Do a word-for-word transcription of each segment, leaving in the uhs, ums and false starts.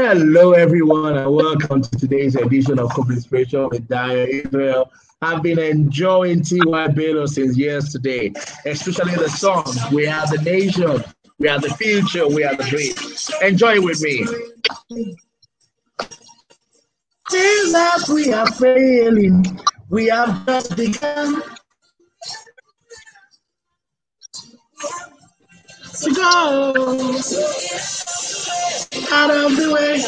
Hello, everyone, and welcome to today's edition of Cooper's Special with Dyer Israel. I've been enjoying T Y Bello since yesterday, especially the song, We Are the Nation, We Are the Future, We Are the Dream. Enjoy it with me. Feel like we are failing, we have just begun. To go out of the way.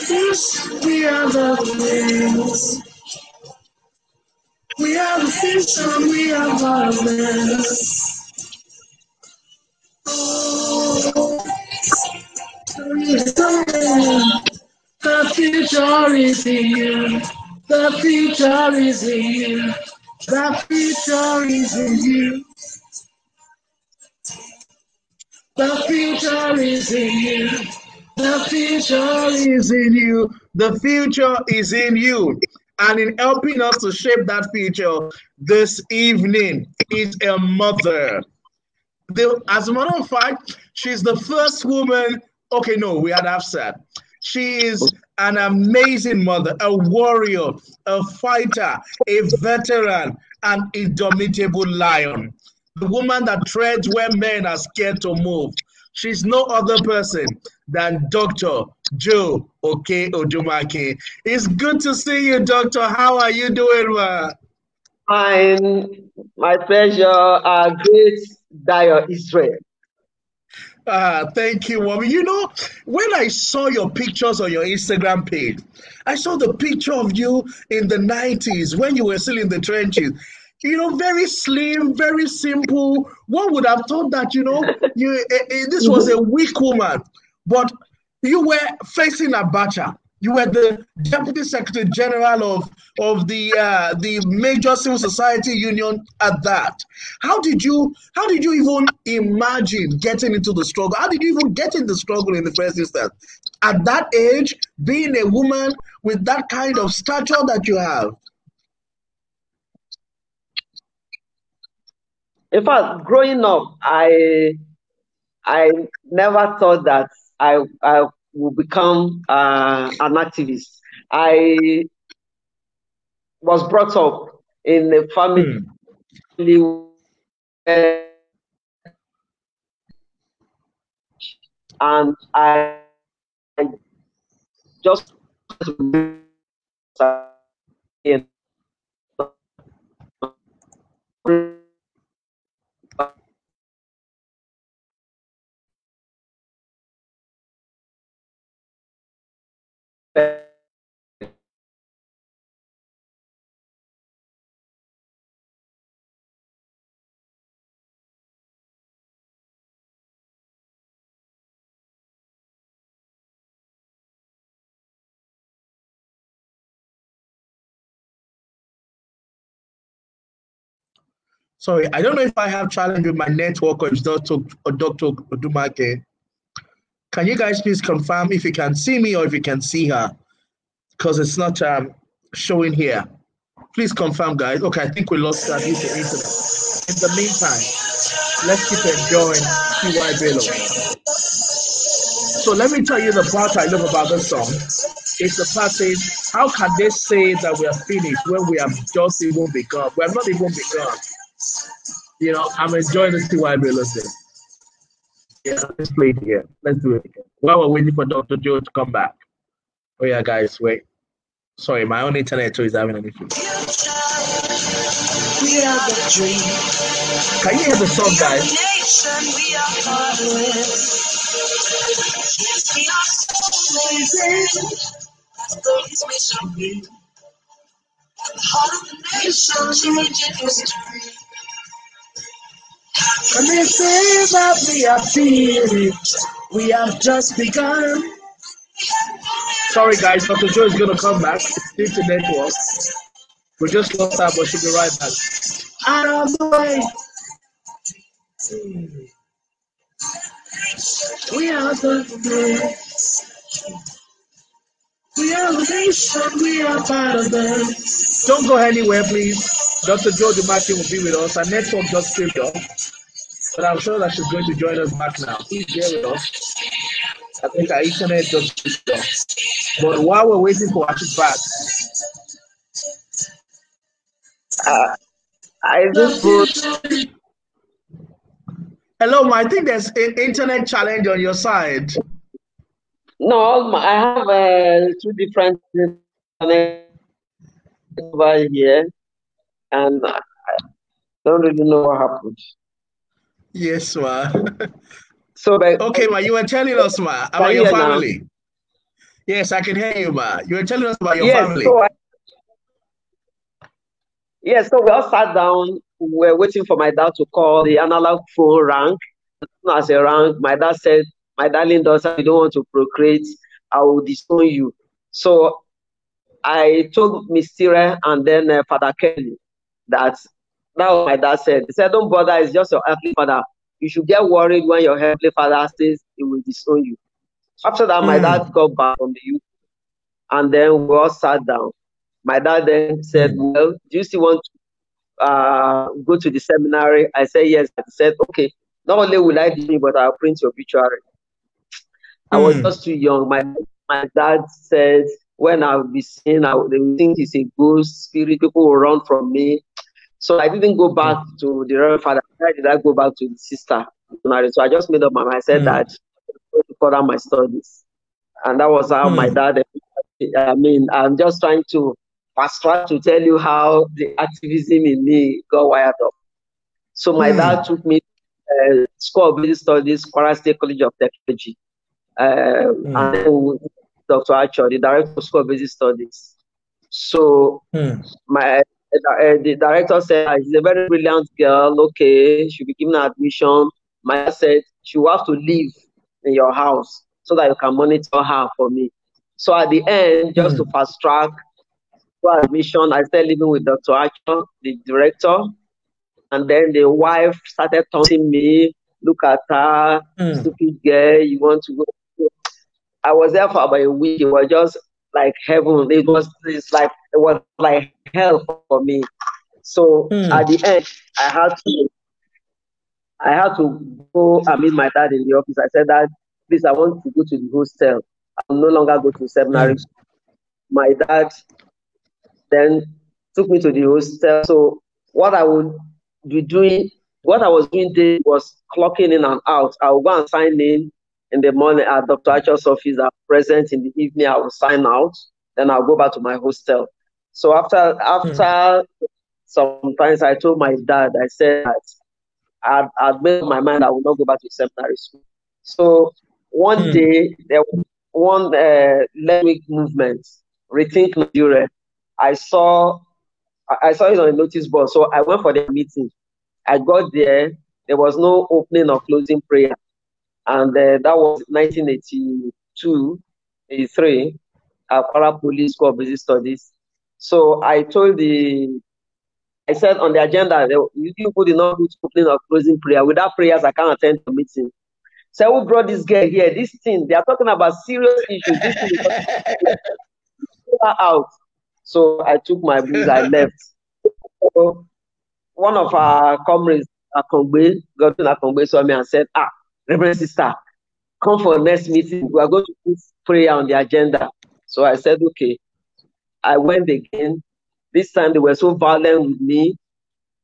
First, we are the things. We are the future, we are the mess. Oh, the future is here. The future is here. The future is in you. The future is in you. The future is in you. The future is in you. And in helping us to shape that future this evening is a mother. The, as a matter of fact, she's the first woman. Okay, no, we had Hafsat. She is an amazing mother, a warrior, a fighter, a veteran, an indomitable lion. The woman that treads where men are scared to move. She's no other person than Doctor Joe Okei-Odumakin. It's good to see you, Doctor. How are you doing, ma? Fine. My pleasure. Uh, great Dyer Israel. Ah, thank you, woman. You know, when I saw your pictures on your Instagram page, I saw the picture of you in the nineties when you were still in the trenches. You know, very slim, very simple. One would have thought that, you know, you uh, uh, this was a weak woman, but you were facing Abacha. You were the Deputy Secretary General of of the uh, the major civil society union at that. How did you how did you even imagine getting into the struggle? How did you even get into the struggle in the first instance? At that age, being a woman with that kind of stature that you have. In fact, growing up, I I never thought that I I. will become uh, an activist. I was brought up in a family mm. and I, I just Sorry, I don't know if I have challenge with my network or if Doctor Odumakin. Can you guys please confirm if you can see me or if you can see her? Because it's not um, showing here. Please confirm, guys. Okay, I think we lost that piece of internet. In the meantime, let's keep enjoying T Y Bello. So let me tell you the part I love about this song. It's the part says, how can they say that we are finished when we have just even begun? We have not even begun. You know, I'm enjoying the T Y Bello thing. Yeah, let's play it again. Let's do it again. While we're waiting for Doctor Joe to come back. Oh yeah, guys, wait. Sorry, my own internet is having an issue. We are the dream. Can you hear the song, guys? We are so amazing. The heart of the nation. And they say that we are feeling, we have just begun. Sorry guys, Doctor Joe is gonna come back. It's due to network. We just lost her, but she'll be right back. Out of the way. We are the We are the nation, we are part of them. Don't go anywhere, please. Doctor Joe Okei-Odumakin will be with us. Our network just stripped off. But I'm sure that she's going to join us back now. Please bear with us. I think our internet just is gone. But while we're waiting for her back, uh, I just put. Hello, Ma, I think there's an internet challenge on your side. No, I have uh, two different connections over here, and I don't really know what happened. Yes, Ma. So, but, okay, Ma, you were telling us, Ma, about your family. Now. Yes, I can hear you, Ma. You were telling us about your yes, family. So I, yes, so we all sat down. We're waiting for my dad to call. The analog phone rang. As soon as it rang, my dad said, "My darling daughter, you don't want to procreate. I will disown you." So I told Miss Tira and then uh, Father Kelly that that was my dad said. He said, "Don't bother. It's just your earthly father. You should get worried when your heavenly father says he will disown you." After that, mm. my dad got back from the U K, and then we all sat down. My dad then said, mm. "Well, do you still want to Uh, go to the seminary?" I said yes. I said, "Okay, not only will I do it, but I'll print your obituary." Mm. I was just too young. My my dad said, "When I'll be seen, I will think he's a ghost spirit. People will run from me." So I didn't go back to the Reverend Father. I did not go back to the sister. So I just made up my mind. I said mm. that I was going to further my studies, and that was how mm. my dad. I mean, I'm just trying to. I was trying to tell you how the activism in me got wired up. So my mm. dad took me to uh, School of Business Studies, Quarter State College of Technology. Uh, mm. And then Doctor Archer, the director of School of Business Studies. So mm. my uh, the director said, "She's a very brilliant girl, okay, she'll be given admission." My dad said, "She will have to live in your house so that you can monitor her for me." So at the end, just mm. to fast track, admission, I started living with Doctor Archer, the director, and then the wife started taunting me, "Look at her, mm. stupid girl, you want to go." I was there for about a week. It was just like heaven. It was it's like it was like hell for me. So mm. at the end, I had to I had to go and meet my dad in the office. I said, "Dad, please, I want to go to the hostel. I'll no longer go to seminary." Mm. My dad then took me to the hostel. So what I would be doing, what I was doing there was clocking in and out. I would go and sign in in the morning at Doctor Archer's office. I'm present in the evening. I would sign out. Then I'll go back to my hostel. So after after hmm. sometimes I told my dad, I said that I'd, I'd made up my mind I would not go back to seminary school. So one hmm. day, there was one uh, Islamic movement, Rethink Nigeria. I saw, I saw it on a notice board, so I went for the meeting. I got there. There was no opening or closing prayer, and uh, that was nineteen eighty-two, eighty-three, at Para Police School of Business Studies. So I told the, I said on the agenda, "You people did not do opening or closing prayer. Without prayers, I can't attend the meeting." So who brought this girl here? This thing they are talking about serious issues. This thing out. So I took my blues, I left. So one of our comrades, Akongbe, got to Akongbe, saw me and said, "Ah, Reverend Sister, come for next meeting. We are going to put prayer on the agenda." So I said, "Okay." I went again. This time they were so violent with me,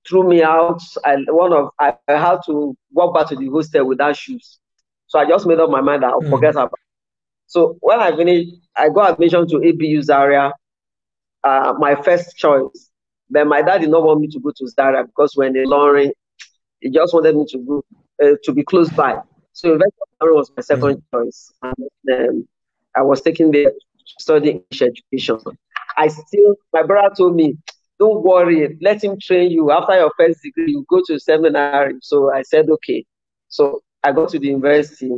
threw me out. I one of I, I had to walk back to the hostel without shoes. So I just made up my mind that I'll mm. forget about it. So when I finished, I got admission to A B U Zaria. Uh, my first choice, but my dad did not want me to go to Zaria because when they lorry, he just wanted me to go uh, to be close by. So Zaria was my second mm. choice, and um, I was taking the studying education. I still, my brother told me, "Don't worry, let him train you. After your first degree, you go to seminary." So I said, "Okay." So I go to the university.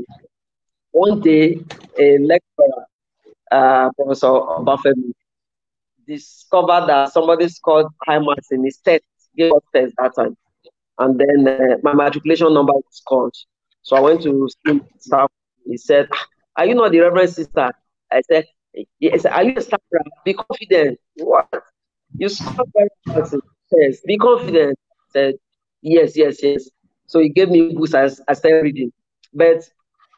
One day, a lecturer, uh, Professor Albert, discovered that somebody scored high marks in his test, gave us test that time. And then uh, my matriculation number was called. So I went to staff. He said, "Are you not the Reverend Sister?" I said, "Yes." "Are you a staff rep? Be confident." "What? You scored high marks in the test. Be confident." I said, yes, yes, yes. So he gave me books as, as everything. But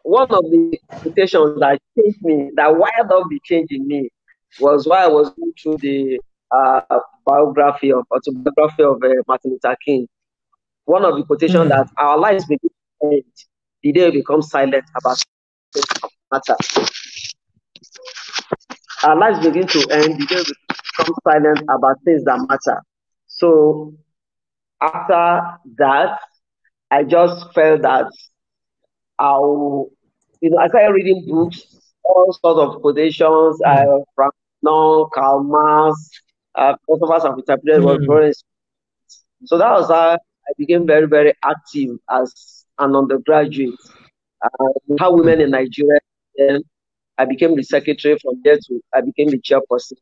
one of the quotations that changed me, that wired up the change in me, was why I was going through the uh, biography of autobiography of uh, Martin Luther King. One of the quotations, mm-hmm, that our lives begin to end the day we become silent about matter. Our lives begin to end the day we become silent about things that matter. So after that, I just felt that I'll, you know, I started reading books, all sorts of quotations, I uh, from non Karl Marx, uh, both of us have interpreted what mm. So that was how I became very, very active as an undergraduate. Uh, how women in Nigeria, then I became the secretary. From there to I became the chairperson.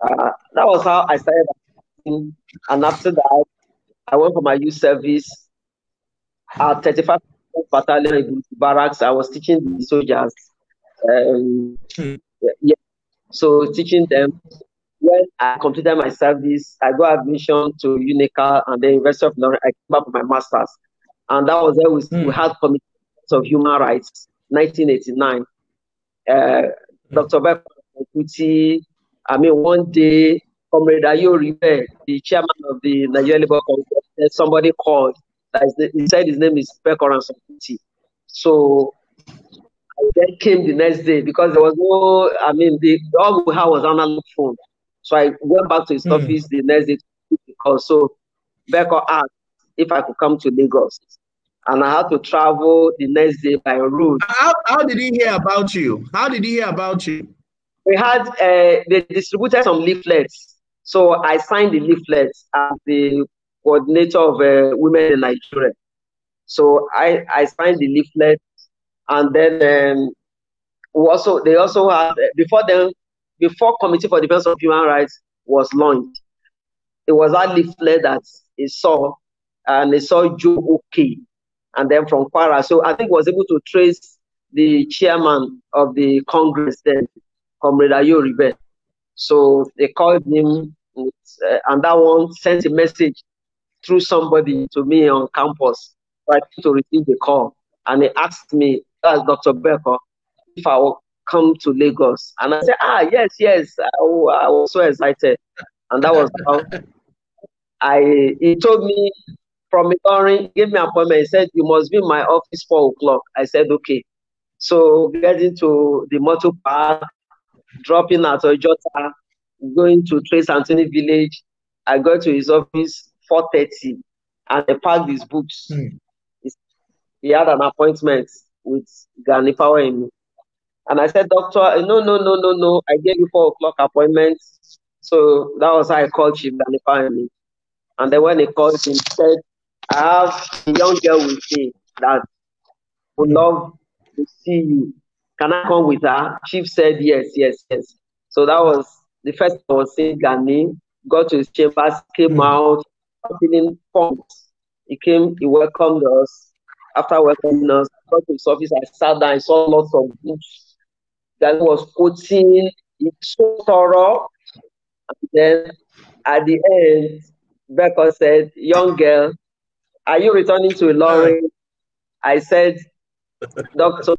Uh, that was how I started acting. And after that, I went for my youth service at thirty-fifth battalion in barracks. I was teaching the soldiers. Um, mm. yeah. So teaching them. When I completed my service, I got admission to UNICA and the University of London. I came back with my master's, and that was there. We, mm. we had Committee of Human Rights, nineteen eighty-nine. Uh, Doctor Beko Ransome-Kuti. I mean, one day, Comrade Ayur, the chairman of the Nigerian Labor Congress, somebody called. He said his name is Bercoran Sumputi. So I then came the next day because there was no, I mean, the, all we had was analog phone. So I went back to his mm. office the next day because so Bercoran asked if I could come to Lagos. And I had to travel the next day by road. How, how did he hear about you? How did he hear about you? We had, uh, they distributed some leaflets. So I signed the leaflets at the coordinator of uh, women in Nigeria. So I, I signed the leaflet, and then um, we also they also had, before then, before Committee for Defense of Human Rights was launched, it was that leaflet that he saw, and he saw Joe Okei, and then from Para. So I think was able to trace the chairman of the Congress then, Comrade Ayoribe. So they called him, with, uh, and that one sent a message through somebody to me on campus, right, to receive the call. And he asked me, as Doctor Beko, if I will come to Lagos. And I said, ah, yes, yes. Oh, I was so excited. And that was how I, he told me from Ilorin, gave me an appointment. He said, you must be in my office four o'clock. I said, okay. So getting to the motor park, dropping at Ojota, going to Trace Anthony Village. I go to his office four thirty, and they packed his books. Mm. He had an appointment with Gani Fawehinmi. And I said, Doctor, no, no, no, no, no. I gave you four o'clock appointment. So that was how I called Chief Gani Fawehinmi. And then when he called him, he said, I have a young girl with me that would love to see you. Can I come with her? Chief said, yes, yes, yes. So that was the first I was seeing Gani, got to his chambers, came mm. out, feeling pumped. He came, he welcomed us. After welcoming us, I got to his office, I sat down, I saw lots of books. That was quoting, it's so thorough. And then at the end, Beko said, young girl, are you returning to Ilorin? I said, Doctor,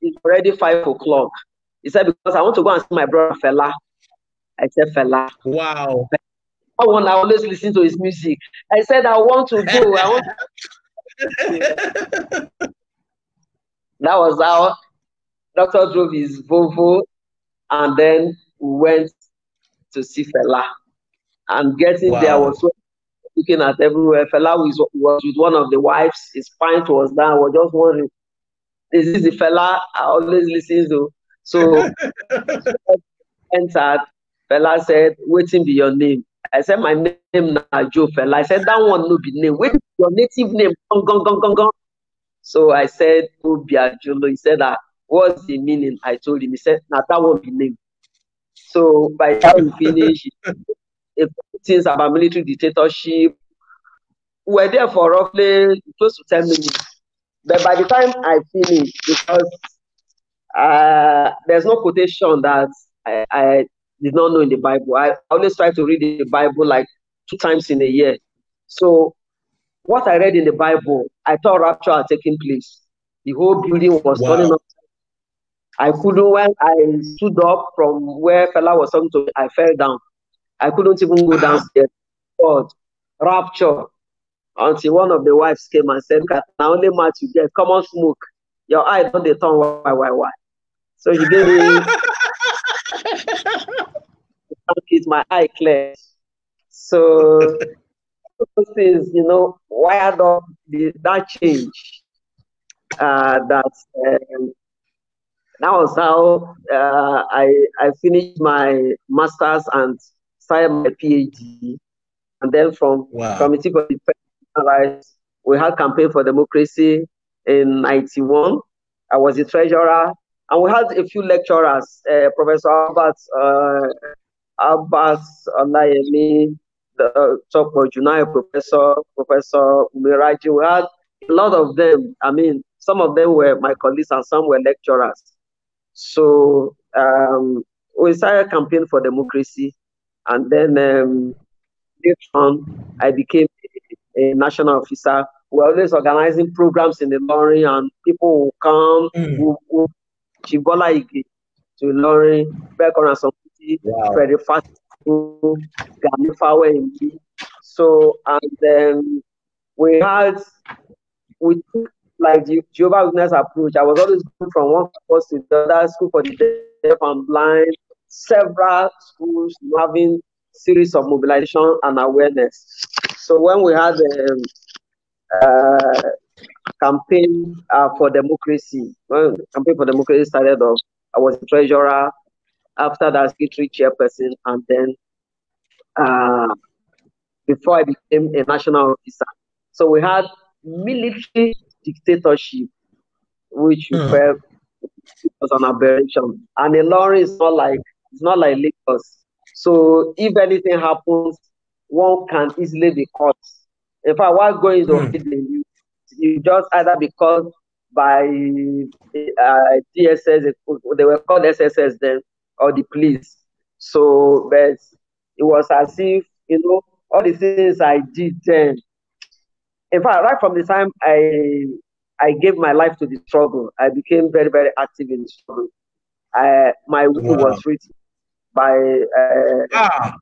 it's already five o'clock. He said, because I want to go and see my brother Fela. I said, Fela. Wow. I want to always listen to his music. I said, I want to go. I want to... That was how Doctor drove his Volvo, and then went to see Fela. And getting wow. there, I was looking at everywhere. Fela was, was with one of the wives. His pint was down. I was just wondering, is this the Fela I always listen to? So entered. Fela said, waiting be your name. I said, my name now Joe Fela. I said, that one no be name. Wait, your native name. Gong, gong, gong, gong, gong. So I said, Obi Ajolo. He said, ah, what's the meaning? I told him. He said, now nah, that won't be name. So by the time we finish, things about military dictatorship, we were there for roughly close to ten minutes. But by the time I finished, because uh, there's no quotation that I... I did not know in the Bible. I always try to read the Bible like two times in a year. So What I read in the Bible, I thought rapture had taken place. The whole building was wow. turning up. I couldn't, when I stood up from where Fela was talking to me, I fell down. I couldn't even go downstairs. God, rapture. Until one of the wives came and said, "Now only match you get, come on, smoke. Your eye don't they turn why, why, why?" So he gave me, my eye clear. So those things, you know, wired up the, that change. Uh, that um, that was how uh, I I finished my master's and started my PhD, and then from wow. Committee for Defense of Human Rights, we had Campaign for Democracy in ninety-one. I was the treasurer, and we had a few lecturers, uh, Professor Albert. Uh, Abbas Alayemi, the top of Junai Professor, Professor Miraji. We had a lot of them. I mean, some of them were my colleagues and some were lecturers. So um, we started a campaign for democracy. And then um, later on, I became a, a national officer. We're always organizing programs in the lorry, and people will come. Mm. Will, will, to lorry, Bercoran Sumputi, Freddy Fasiu, Gani Fawehinmi. So, and then we had, we took like the Jehovah's Witness approach. I was always going from one course to the other, school for the deaf and blind, several schools having series of mobilization and awareness. So when we had a uh, campaign uh, for democracy, well, campaign for democracy started off, I was the treasurer, after that secretary chairperson, and then uh, before I became a national officer. So we had military dictatorship, which mm. were, was an aberration. And Ilorin is not like it's not like Lagos. So if anything happens, one can easily be caught. If I was going to mm. you, you just either be caught by uh, D S S, they were called S S S then, or the police. So, but it was as if, you know, all the things I did then. In fact, right from the time I I gave my life to the struggle, I became very, very active in the struggle. I, my will wow. was written by uh, ah.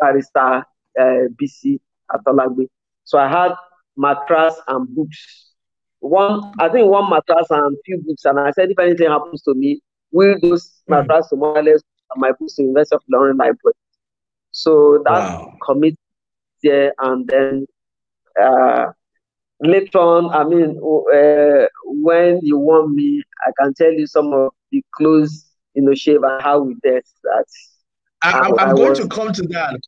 Barrister uh, B C Atolagbe. So I had matras and books. One, I think one mattress and few books, and I said, if anything happens to me, will those mattress mm. to more or less my books to University of London Library. So that wow. committee there, and then uh, later on, I mean, uh, when you want me, I can tell you some of the clothes, you know, shave and how we did that. I, I'm I going was, to come to that.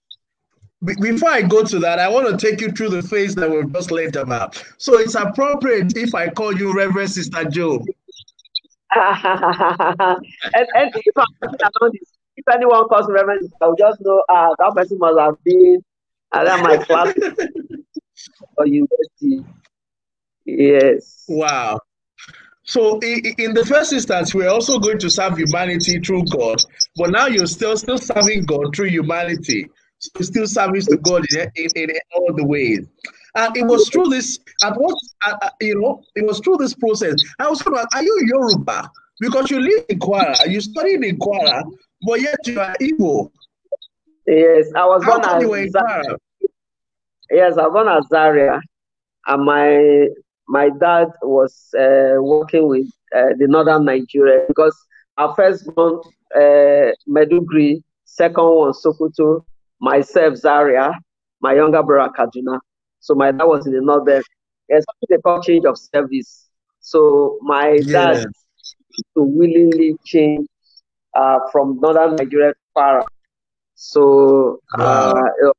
Before I go to that, I want to take you through the phase that we've just laid about. So it's appropriate if I call you Reverend Sister Joe. and, and if, this, if anyone calls Reverend, I'll just know uh, that person must have been around my class or university. Yes. Wow. So in the first instance, we're also going to serve humanity through God, but now you're still still serving God through humanity. So still service to God in, in, in all the ways. And it was through this, at what, uh, you know, it was through this process. I was wondering, are you Yoruba? Because you live in Kwara, you studied in Kwara, but yet you are Igbo. Yes, I was born as Zaria. Yes, I was born as Zaria. And my, my dad was uh, working with uh, the northern Nigeria, because our first one, uh, Meduguri, second one, Sokoto, myself, Zaria, my younger brother, Kaduna. So my dad was in the north there. There's something they call change of service. So my yeah. dad to willingly change uh, from northern Nigeria to Para. So, wow. uh,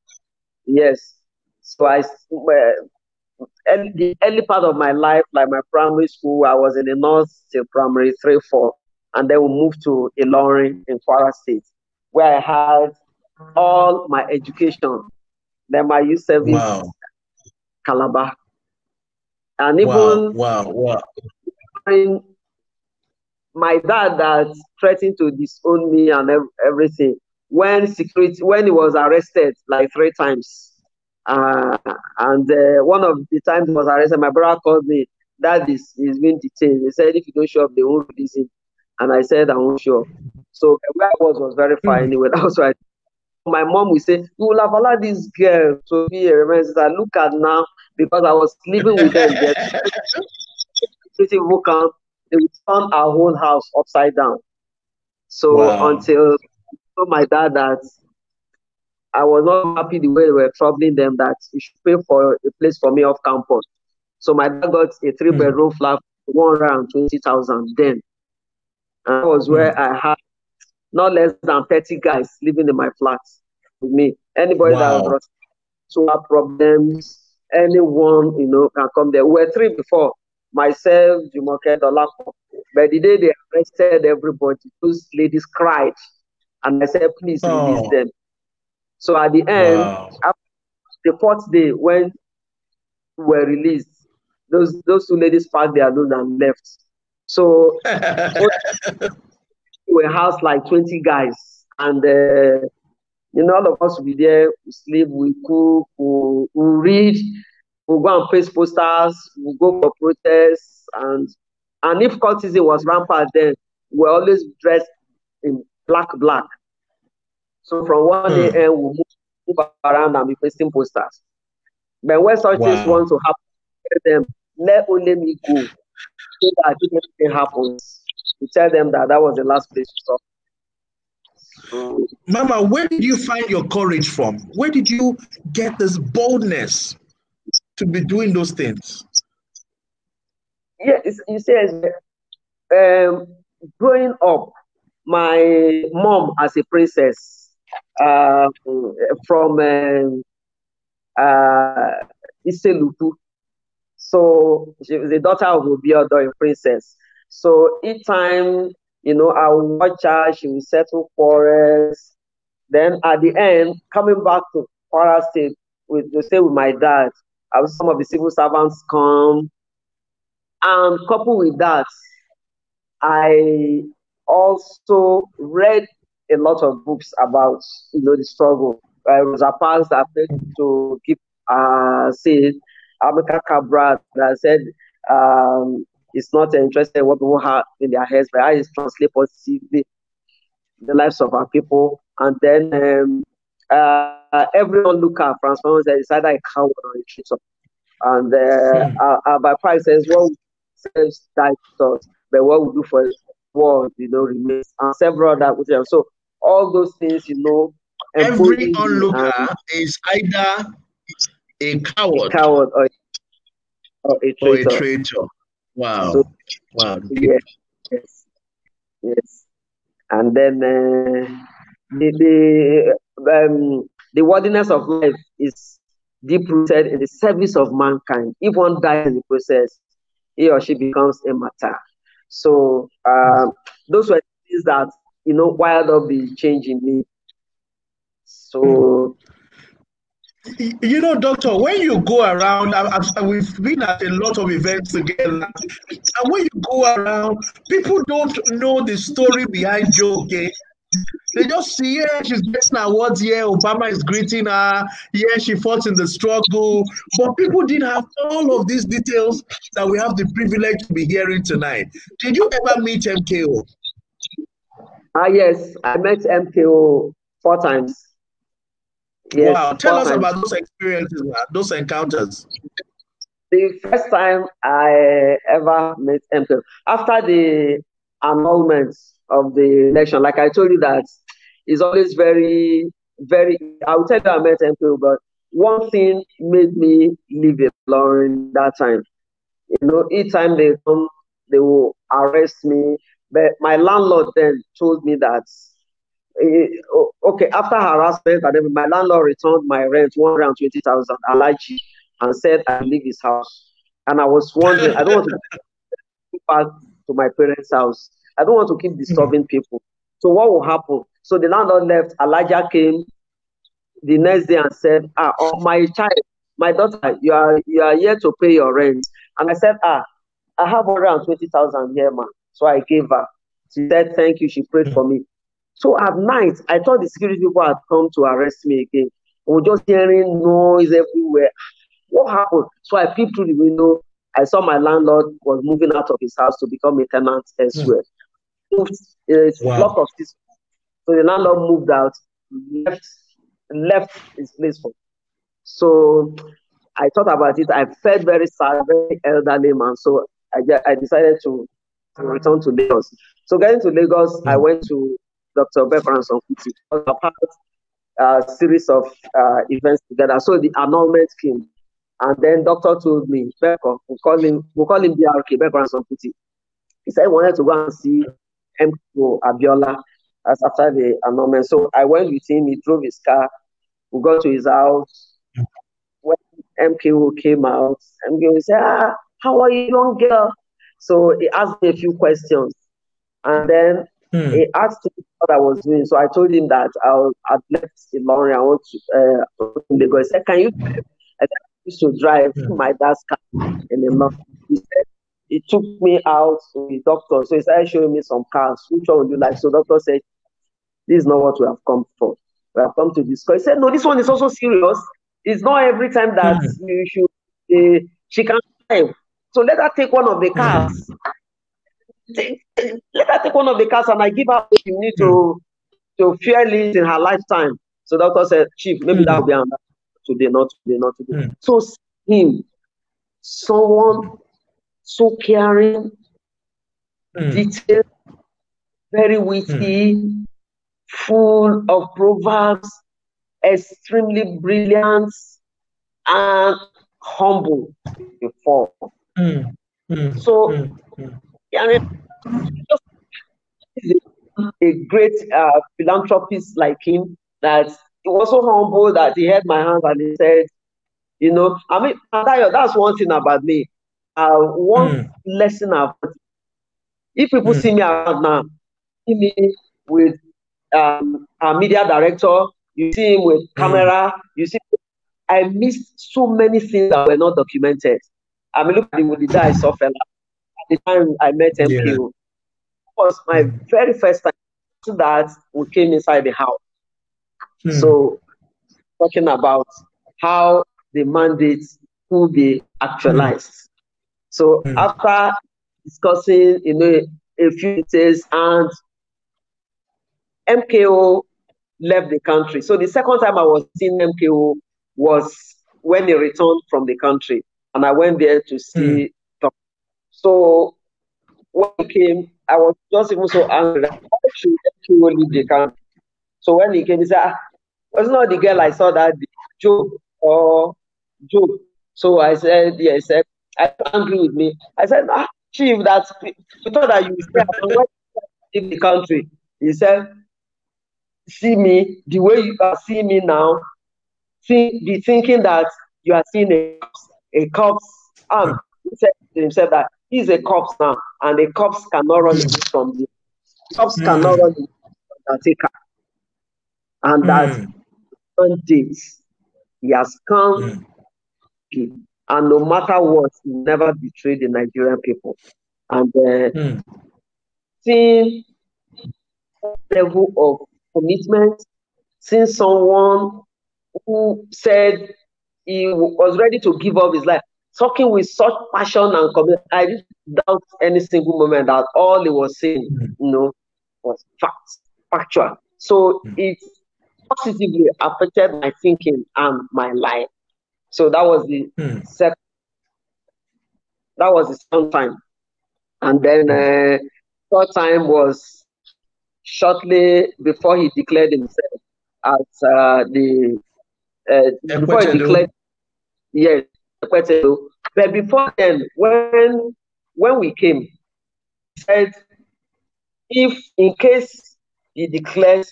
yes. So I, uh, early, the early part of my life, like my primary school, I was in the north till primary three, four. And then we moved to Ilorin in Quarter State, where I had all my education, then my youth service, wow. Calabar, and even wow, wow, wow. my dad that threatened to disown me and everything. When security, when he was arrested like three times, Uh, and uh, one of the times I was arrested, my brother called me, that is, he's been detained. He said, if you don't show up, they won't release him. And I said, I won't show up. So where I was was very far anyway. That was right. My mom would say, you will have allowed this girl to be a reminder. I look at now, because I was living with them. They would turn our whole house upside down. So wow. until I told my dad that I was not happy the way they were troubling them, that you should pay for a place for me off campus. So my dad got a three-bedroom mm. flat for one round, twenty thousand then. And that was where mm. I had not less than thirty guys living in my flat with me. Anybody wow. that was to have problems, anyone, you know, can come there. We were three before, myself, Jumoke, Dolapo. But the day they arrested everybody, those ladies cried. And I said, please oh. release them. So at the end, wow. after the fourth day when we were released, those those two ladies packed their load and left. So we housed like twenty guys, and uh, you know, all of us will be there. We sleep, we cook, we, we read, we go and paste posters, we go for protests, and and if cultism was rampant, then we are always dressed in black black. So from one mm. day, uh, we move around and be pasting posters. But when such wow. things want to happen, tell them, let only me go, so that if anything happens, we tell them that that was the last place to stop. So, Mama, where did you find your courage from? Where did you get this boldness to be doing those things? Yeah, it's, you see, um, growing up, my mom as a princess, Uh, from uh, uh, Iselutu. So she was the daughter of Obiodun, a princess. So each time, you know, I would watch her, she would settle quarrels. Then at the end, coming back to Quarter State, with to stay with my dad, I was, some of the civil servants come. And coupled with that, I also read a lot of books about, you know, the struggle. Uh, Rosa Parks that to keep uh, saying, Amaka Cabra that said um, it's not interested in what people have in their heads, but I translate positively the lives of our people. And then um, uh, everyone look at Francois said it's either a coward or a traitor. And uh, uh, uh, by Price says what says that thought, but what we do for the world, you know, remains, and several that we have. So all those things, you know, every onlooker and, is either a coward, coward or, or, a or a traitor. Wow! So, wow! Yeah, yes, yes. And then uh, the the, um, the worthiness of life is deep rooted in the service of mankind. If one dies in the process, he or she becomes a martyr. So uh, those were things that, you know, wild up the change in me. So, you know, Doctor, when you go around, I, I, we've been at a lot of events together, and when you go around, people don't know the story behind Joe, okay? They just see, yeah, she's getting awards, yeah, Obama is greeting her, yeah, she fought in the struggle, but people didn't have all of these details that we have the privilege to be hearing tonight. Did you ever meet M K O? Ah, yes, I met M K O four times. Yes, wow, tell us times. about those experiences, those encounters. The first time I ever met M K O, after the annulment of the election, like I told you that is always very, very, I would tell you I met M K O, but one thing made me leave it alone that time. You know, each time they come, they will arrest me. But my landlord then told me that, uh, okay, after harassment, and then my landlord returned my rent, one hundred twenty thousand, Alaji, and said I leave his house. And I was wondering, I don't want to go back to my parents' house. I don't want to keep disturbing mm. people. So what will happen? So the landlord left, Elijah came the next day and said, ah, oh, my child, my daughter, you are you are here to pay your rent. And I said, ah, I have around twenty thousand here, man. So I gave her. She said, thank you. She prayed for me. So at night, I thought the security people had come to arrest me again. We were just hearing noise everywhere. What happened? So I peeped through the window. I saw my landlord was moving out of his house to become a tenant elsewhere. Mm. Moved a wow. block of six. So the landlord moved out, left, left his place for me. So I thought about it. I felt very sad, very elderly man. So I, I decided to, to return to Lagos. So getting to Lagos, mm. I went to Doctor Beko Ransome-Kuti for part a series of uh, events together. So the annulment came. And then doctor told me, Beko, we call him, we call him B R K, Bercoran Sumputi. He said he wanted to go and see M K O Abiola as after the annulment. So I went with him. He drove his car. We got to his house. When M K O came out, M K O said, "Ah, how are you, young girl?" So he asked me a few questions, and then hmm. he asked me what I was doing. So I told him that I was at left in Lorraine. I want to uh, in Lagos. He said, "Can you?" I said, used to drive yeah. my dad's car in the month. He said he took me out to the doctor. So he started showing me some cars. Which one would you like? So the doctor said, "This is not what we have come for. We have come to discuss." He said, "No, this one is also serious. It's not every time that yeah. you should uh, she can drive. So let her take one of the cars. Take, let her take one of the cars, and I give her what she needs to to fairly in her lifetime." So the doctor said, "Chief, maybe that will be under." Today, not today, not today. Mm. So him, someone so caring, mm. detailed, very witty, mm. full of proverbs, extremely brilliant, and humble before. Mm. Mm. So, mm. Mm. Yeah, just a great uh, philanthropist like him that. He was so humble that he held my hand and he said, "You know, I mean, that's one thing about me. Uh, one mm. lesson I've if people mm. see me around now, see me with um, our media director, you see him with camera, mm. you see, I missed so many things that were not documented. I mean, look at him with the guy I saw Fela. At the time I met M P O, yeah. it was my very first time that we came inside the house." Hmm. So, talking about how the mandates will be actualized. Hmm. So, hmm. after discussing, you know, a few days, and M K O left the country. So, the second time I was seeing M K O was when he returned from the country, and I went there to see. Hmm. So, when he came, I was just even so angry. Why should M K O leave the country? So when he came, he said, "Ah, was not the girl I saw that Joe or Joe?" So I said, "Yeah." He said, "I angry with me." I said, "Ah, Chief, that's we thought that you were in the country." He said, "See me the way you are seeing me now. See the thinking that you are seeing a a corpse." And he said to himself that he's a corpse now, and the corpse cannot run from the corpse cannot run from the taker. And that mm. on days he has come, mm. and no matter what, he never betrayed the Nigerian people. And uh, mm. seeing level of commitment, seeing someone who said he was ready to give up his life, talking with such passion and commitment, I didn't doubt any single moment that all he was saying, mm. you know, was facts, factual. So mm. it's positively affected my thinking and my life. So that was the mm. second. That was the second time, and then uh, third time was shortly before he declared himself as uh, the uh, yeah, before he declared. Yes, yeah, but before then, when when we came, he said, if in case he declared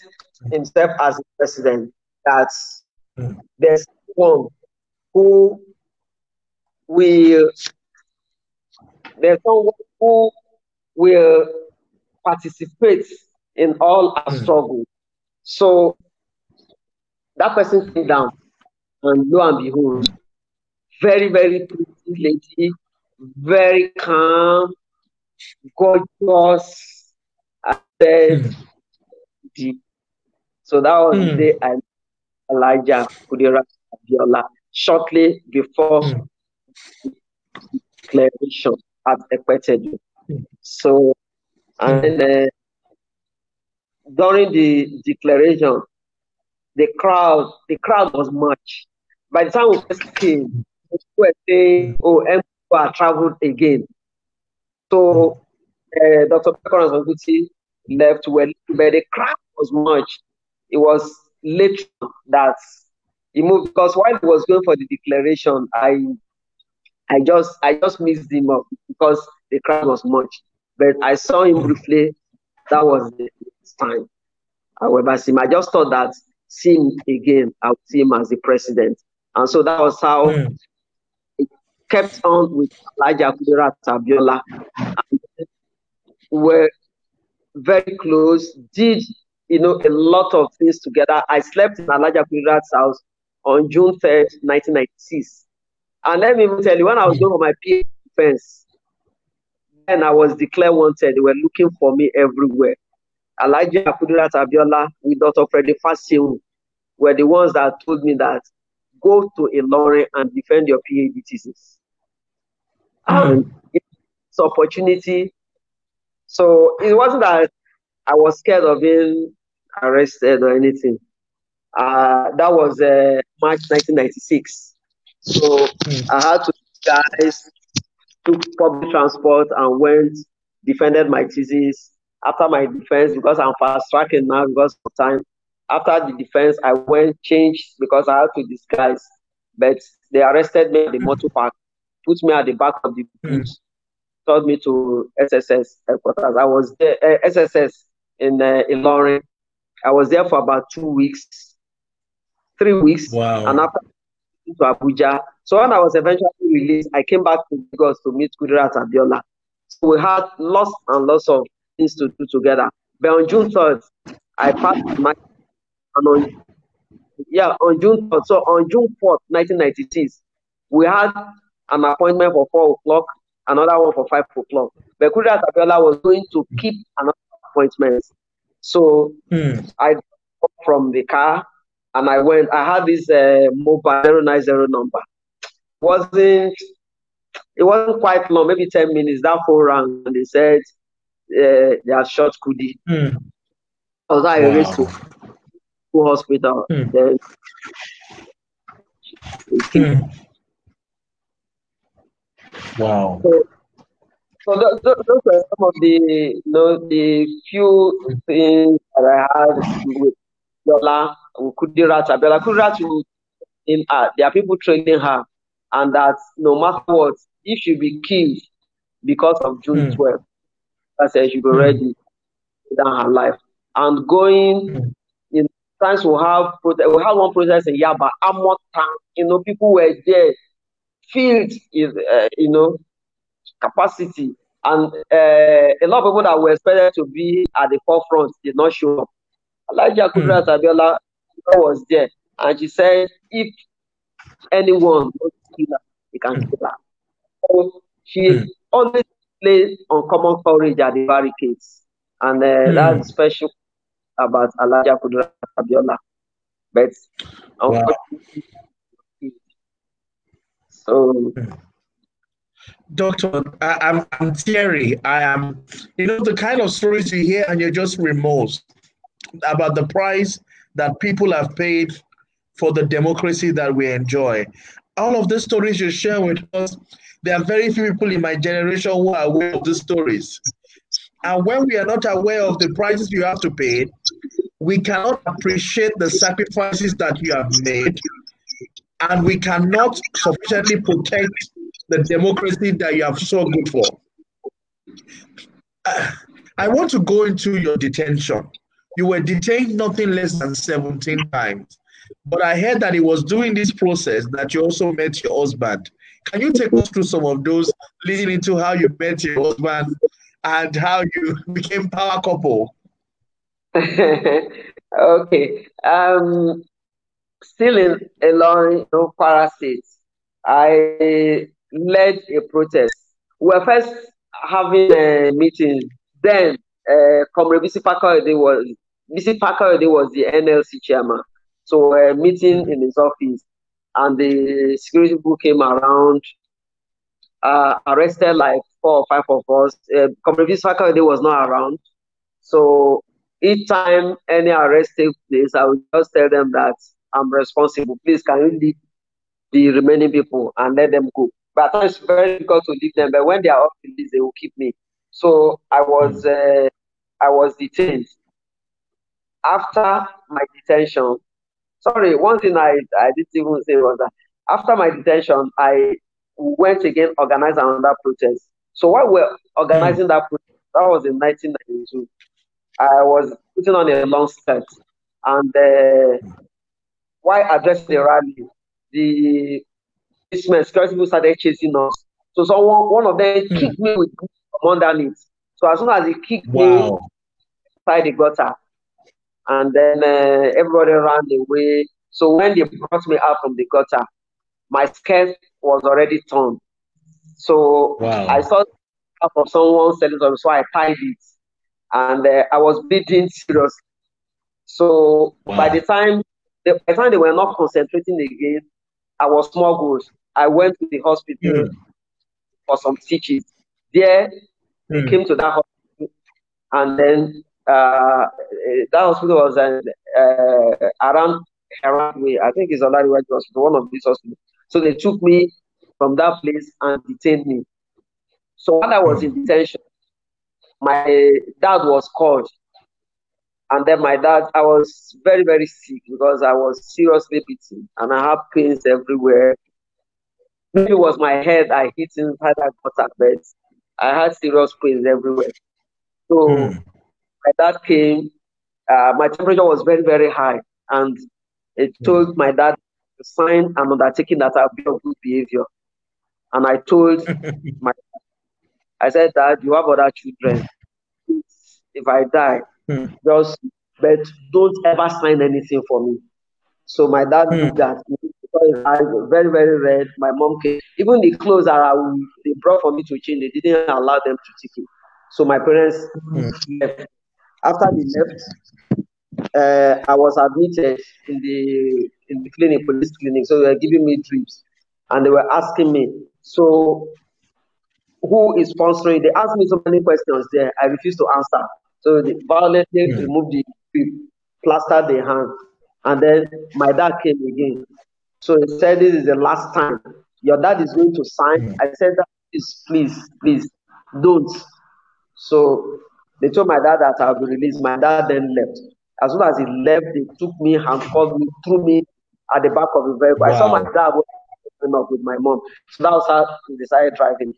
himself as president, that mm. there's one who will there's someone who will participate in all our mm. struggle. So that person came down, and lo and behold, very, very pretty lady, very calm, gorgeous, and mm. deep. So that was mm. the day I Elijah Kudirat Abiola shortly before declaration at Ekwetedu. So, and then, uh, during the declaration, the crowd, the crowd was much. By the time we first came, we were saying, "Oh, M K O are traveled again." So, uh, Doctor Beko Ransome-Kuti left, well, but the crowd was much. It was later that he moved, because while he was going for the declaration, I, I just, I just missed him up because the crowd was much. But I saw him briefly. That was the time. However, I just thought that seeing again, I would see him as the president, and so that was how yeah. it kept on with Elijah Kudirat Abiola. We're very close. Did you know a lot of things together? I slept in Elijah Kudirat's house on June third, nineteen ninety-six, and let me tell you, when I was doing my P A defense, and I was declared wanted, they were looking for me everywhere. Elijah Kudirat Abiola with Doctor Freddy Fasiu were the ones that told me that go to Ilorin and defend your P A D thesis. Mm. And it's an opportunity. So it wasn't that I was scared of being arrested or anything. Uh, that was uh, March nineteen ninety-six. So mm. I had to guys took public transport and went, defended my thesis. After my defense, because I'm fast-tracking now because of time, after the defense, I went, changed because I had to disguise. But they arrested me at the motor park, put me at the back of the bus, told me to S S S headquarters. I was there, uh, S S S in uh, in Ilorin. I was there for about two weeks, three weeks. Wow. And after to Abuja. So when I was eventually released, I came back to Lagos to meet Kudirat Abiola. So we had lots and lots of things to do together. But on June third, I passed my, and on, yeah, on June third, so on June fourth, nineteen ninety-six, we had an appointment for four o'clock, another one for five o'clock. But Kudirat Abiola was going to keep another appointment. So mm. I got from the car and I went, I had this uh, mobile zero nine zero number. Wasn't, it wasn't quite long, maybe ten minutes, that phone rang and they said, Uh, they are shot Kudi. Mm. I was like, wow. Race to, to hospital. Mm. Then, mm. Wow. So, so those, those were some of the, you know, the few things that I had with Abiola, with Kudirat Abiola. Kudirat, in her, there are people training her, and that no matter what, if she be killed because of June twelfth. I said she be ready down her life and going. In France, we have we have one protest in Yaba, Amot Town. You know, people were there, filled is uh, you know capacity, and uh, a lot of people that were expected to be at the forefront did not show up. Elijah Kudirat Abiola was there, and she said, if anyone wants to kill her, they can kill her. So she always played on common courage at the barricades, and uh, mm. that's special about Elijah Kudirat Abiola. But unfortunately, wow. so Doctor, I, I'm I'm teary. I am, you know, the kind of stories you hear and you're just remorsed about the price that people have paid for the democracy that we enjoy. All of the stories you share with us, there are very few people in my generation who are aware of these stories. And when we are not aware of the prices you have to pay, we cannot appreciate the sacrifices that you have made, and we cannot sufficiently protect the democracy that you have so good for. Uh, I want to go into your detention. You were detained nothing less than seventeen times, but I heard that it was during this process that you also met your husband. Can you take us through some of those leading into how you met your husband and how you became power couple? Okay. Um, still in Ilorin, you know, Para State, I led a protest. We were first having a meeting. Then, uh, Comrade Missy Pacoide was, Missy Pacoide was the N L C chairman. So we're meeting in his office, and the security people came around, uh, arrested like four or five of us. Uh, Comrade Missy Pacoide was not around. So each time any arrest takes place, I would just tell them that I'm responsible. Please, can you leave the remaining people and let them go? But it's very difficult to leave them. But when they are off the list, they will keep me. So I was, uh, I was detained. After my detention, sorry, one thing I, I didn't even say was that after my detention, I went again organized another protest. So while we were organizing that protest, that was in nineteen ninety-two. I was putting on a long set, and uh, while addressing the rally, the policemen, security people started chasing us. So someone, one of them hmm. kicked me with from underneath. So as soon as he kicked wow. me inside the gutter, and then uh, everybody ran away. So when they brought me out from the gutter, my skirt was already torn. So wow. I saw half of someone selling something, so I tied it. And uh, I was bleeding seriously. So wow. by the time they, by the time they were not concentrating again, I was smuggled. I went to the hospital mm. for some stitches. There, mm. I came to that hospital, and then uh, that hospital was in, uh, around around way. I think it's Olariwaju Hospital, one of these hospitals. So they took me from that place and detained me. So while I was mm. in detention, my dad was called, and then my dad, I was very, very sick because I was seriously beaten, and I had pains everywhere. Maybe it was my head I hit inside that contact bed. I had serious pains everywhere. So mm. my dad came, uh, my temperature was very, very high, and it told mm. my dad to sign an undertaking that I'll be of good behavior. And I told my I said, Dad, you have other children. If I die, mm. just, but don't ever sign anything for me. So my dad mm. did that. I was very, very red. My mom came. Even the clothes that I, they brought for me to change, they didn't allow them to take it. So my parents mm. left. After they left, uh, I was admitted in the in the clinic, police clinic. So they were giving me trips, and they were asking me, so who is sponsoring? They asked me so many questions there. I refused to answer. So they violently yeah. removed the trip, plastered their hand, and then my dad came again. So he said, this is the last time. Your dad is going to sign. Yeah. I said, that is, please, please, don't. So they told my dad that I'll be released. My dad then left. As soon as he left, they took me, handcuffed me, threw me at the back of the vehicle. Wow. I saw my dad going up with my mom. So that was how he decided driving.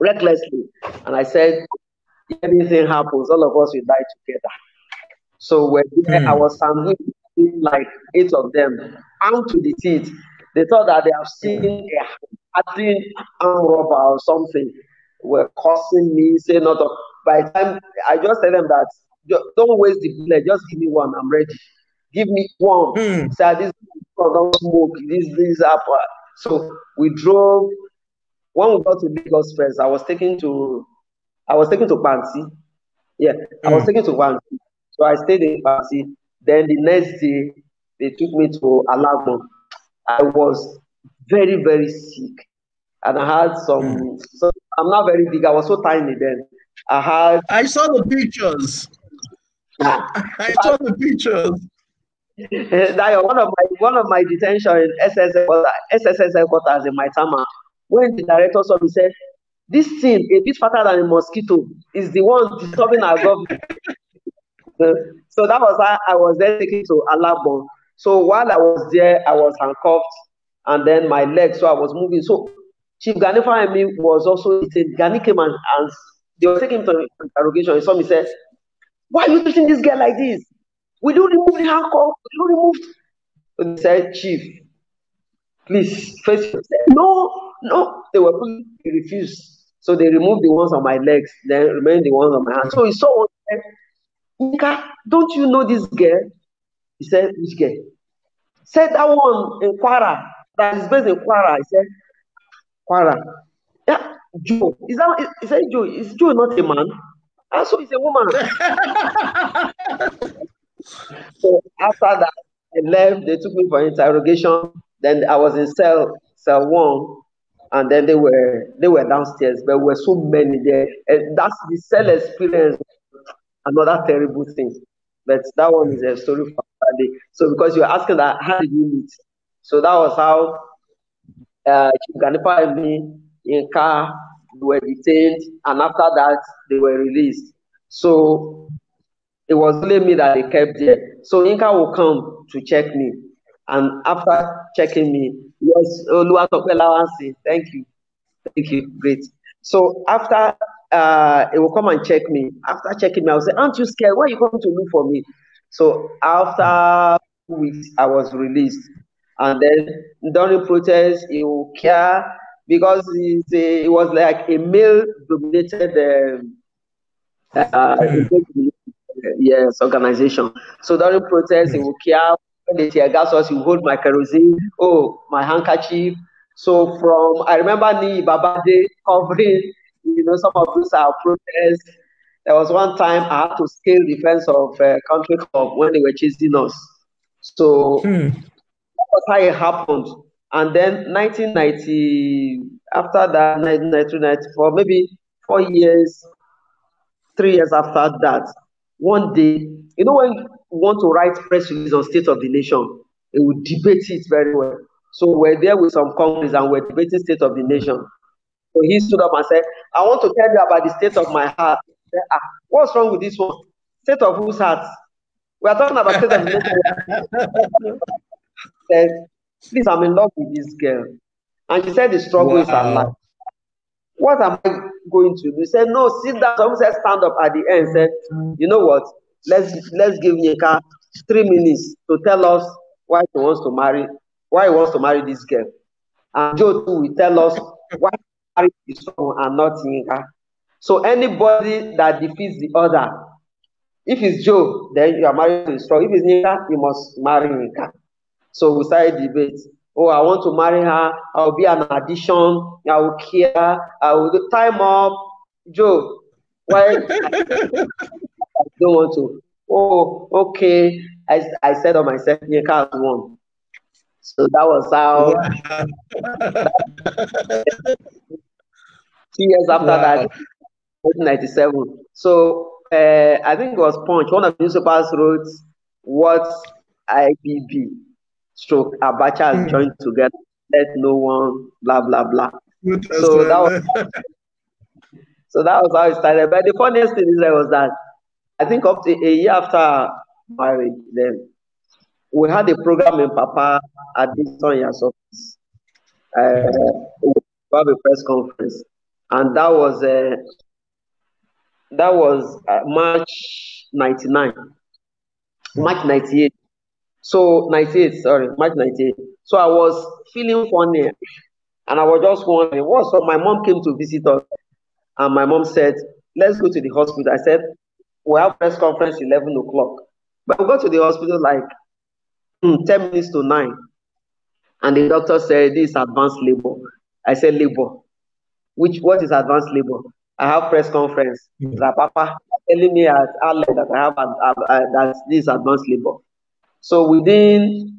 Recklessly, and I said, if anything happens, all of us will die together. So when mm. I was sandwiched like eight of them, armed to the teeth, they thought that they have seen a acting armed robber or something. Were cursing me, saying not. By the time I just tell them that don't waste the bullet, just give me one. I'm ready. Give me one. Mm. So this don't smoke. This this up. So we drove. When we got to Lagos first, I was taken to, I was taken to Pansi. Yeah, I mm. was taken to Pansi. So I stayed in Pansi. Then the next day, they took me to Alagbon. I was very, very sick. And I had some, mm. so I'm not very big. I was so tiny then. I had. I saw the pictures. I saw the pictures. Now, one of my, one of my detention in S S S headquarters in Maitama, when the director saw me, said, this thing, a bit fatter than a mosquito, is the one disturbing our government. So that was how I was then taken to Alabon. So while I was there, I was handcuffed, and then my legs, so I was moving. So Chief Gani Farah was also, he said, Gani came and, and they were taking him to interrogation. He saw me, said, why are you treating this girl like this? We do remove the handcuff, we do remove. So he said, Chief, please, face yourself. No. No, they were refused. So they removed the ones on my legs, then remained the ones on my hands. So he saw one said, Nika, don't you know this girl? He said, which girl? Said that one in Kwara, that is based in Kwara. He said, Kwara. Yeah, Joe. Is that, he said, Joe, is Joe not a man? And so he's a woman. So after that, I left, they took me for interrogation. Then I was in cell cell one, and then they were they were downstairs. There were so many there, and that's the cell experience. Another terrible thing, but that one is a story for another day. So because you're asking that, how did you meet? So that was how uh, Chief Gani Farah and me in car were detained, and after that they were released. So it was only me that they kept there. So Inka will come to check me, and after checking me, yes, thank you, thank you, great. So after uh, it will come and check me. After checking me, I will say, aren't you scared? Why are you coming to look for me? So after two weeks, I was released, and then during protest, he will care because it's a, it was like a male-dominated. Uh, uh, Yes, organization. So during protests, in Wukia, when they tear gas us, you hold my kerosene, oh, my handkerchief. So from, I remember Ni Babade covering, you know, some of those are protests. There was one time I had to scale defense of uh, country club when they were chasing us. So hmm. that was how it happened. And then nineteen ninety, after that, nineteen ninety-four, maybe four years, three years after that, one day, you know, when you want to write press release on state of the nation, it will debate it very well. So we're there with some companies and we're debating state of the nation. So he stood up and said, I want to tell you about the state of my heart. Said, ah, what's wrong with this one? State of whose heart? We're talking about state of the nation. He said, please, I'm in love with this girl. And she said, the struggle wow. is her life. What am I going to do? He said, no, sit down. Someone said, stand up at the end. He said, you know what? Let's let's give Yeka three minutes to tell us why he wants to marry, why he wants to marry this girl. And Joe too will tell us why he married his son and not Yeka. So anybody that defeats the other, if it's Joe, then you are married to his son. If it's Yeka, you must marry Yeka. So we started debate. Oh, I want to marry her. I'll be an addition. I will care. I will do time up. Joe, why? I don't want to. Oh, okay. I, I said on myself, you can't won. So that was how. Two years after wow. that, nineteen ninety-seven. So uh, I think it was Punch. One of the newspapers wrote, "What I B B? Stroke, Abacha mm. joined together, let no one, blah, blah, blah." So that, was, so that was how it started. But the funniest thing is that was that I think up to a year after marriage, then we had a program in Papa at this Sonya's office. Uh, we had a press conference. And that was, uh, that was uh, March ninety-nine, March ninety-eight. So ninety-eight, sorry, March ninety-eight. So I was feeling funny, and I was just wondering what. So my mom came to visit us, and my mom said, "Let's go to the hospital." I said, "We have press conference eleven o'clock, but we got to the hospital like mm, ten minutes to nine, and the doctor said this is advanced labor." I said, "Labor? Which what is advanced labor?" I have press conference. Mm-hmm. Like, Papa telling me at Alec that I have uh, uh, that this is advanced labor. So within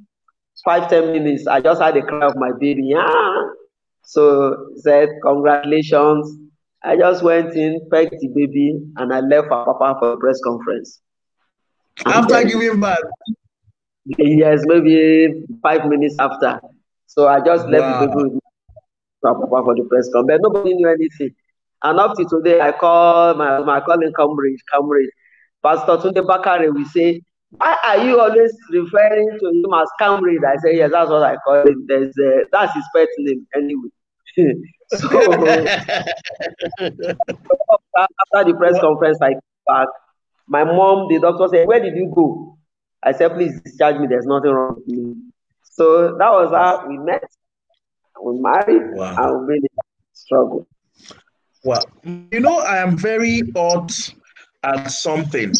five, ten minutes, I just had a cry of my baby. Yeah. So he said, congratulations. I just went in, pegged the baby, and I left for Papa for a press conference. And after then, giving birth? Yes, maybe five minutes after. So I just left wow. the baby with me for Papa for the press conference. But nobody knew anything. And up to today, I call my, my colleague, Comrade, Comrade, Pastor Tunde Bakare, we say, why are you always referring to him as Comrade? I say, yes, that's what I call him. There's a, that's his pet name anyway. So after the press conference, I came back. My mom, the doctor said, where did you go? I said, please discharge me. There's nothing wrong with me. So that was how we met. We married. Wow. And we really struggled. Wow. You know, I am very odd at something.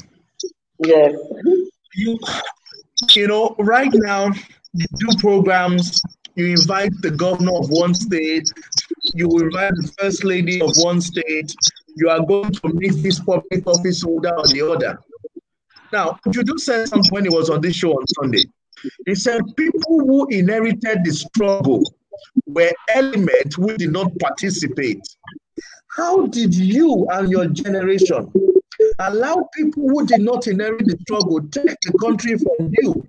Yes. You, you know, right now, you do programs, you invite the governor of one state, you invite the first lady of one state, you are going to meet this public office holder or the other. Now, you do say something when he was on this show on Sunday. He said people who inherited the struggle were elements who did not participate. How did you and your generation allow people who did not inherit the struggle take the country from you?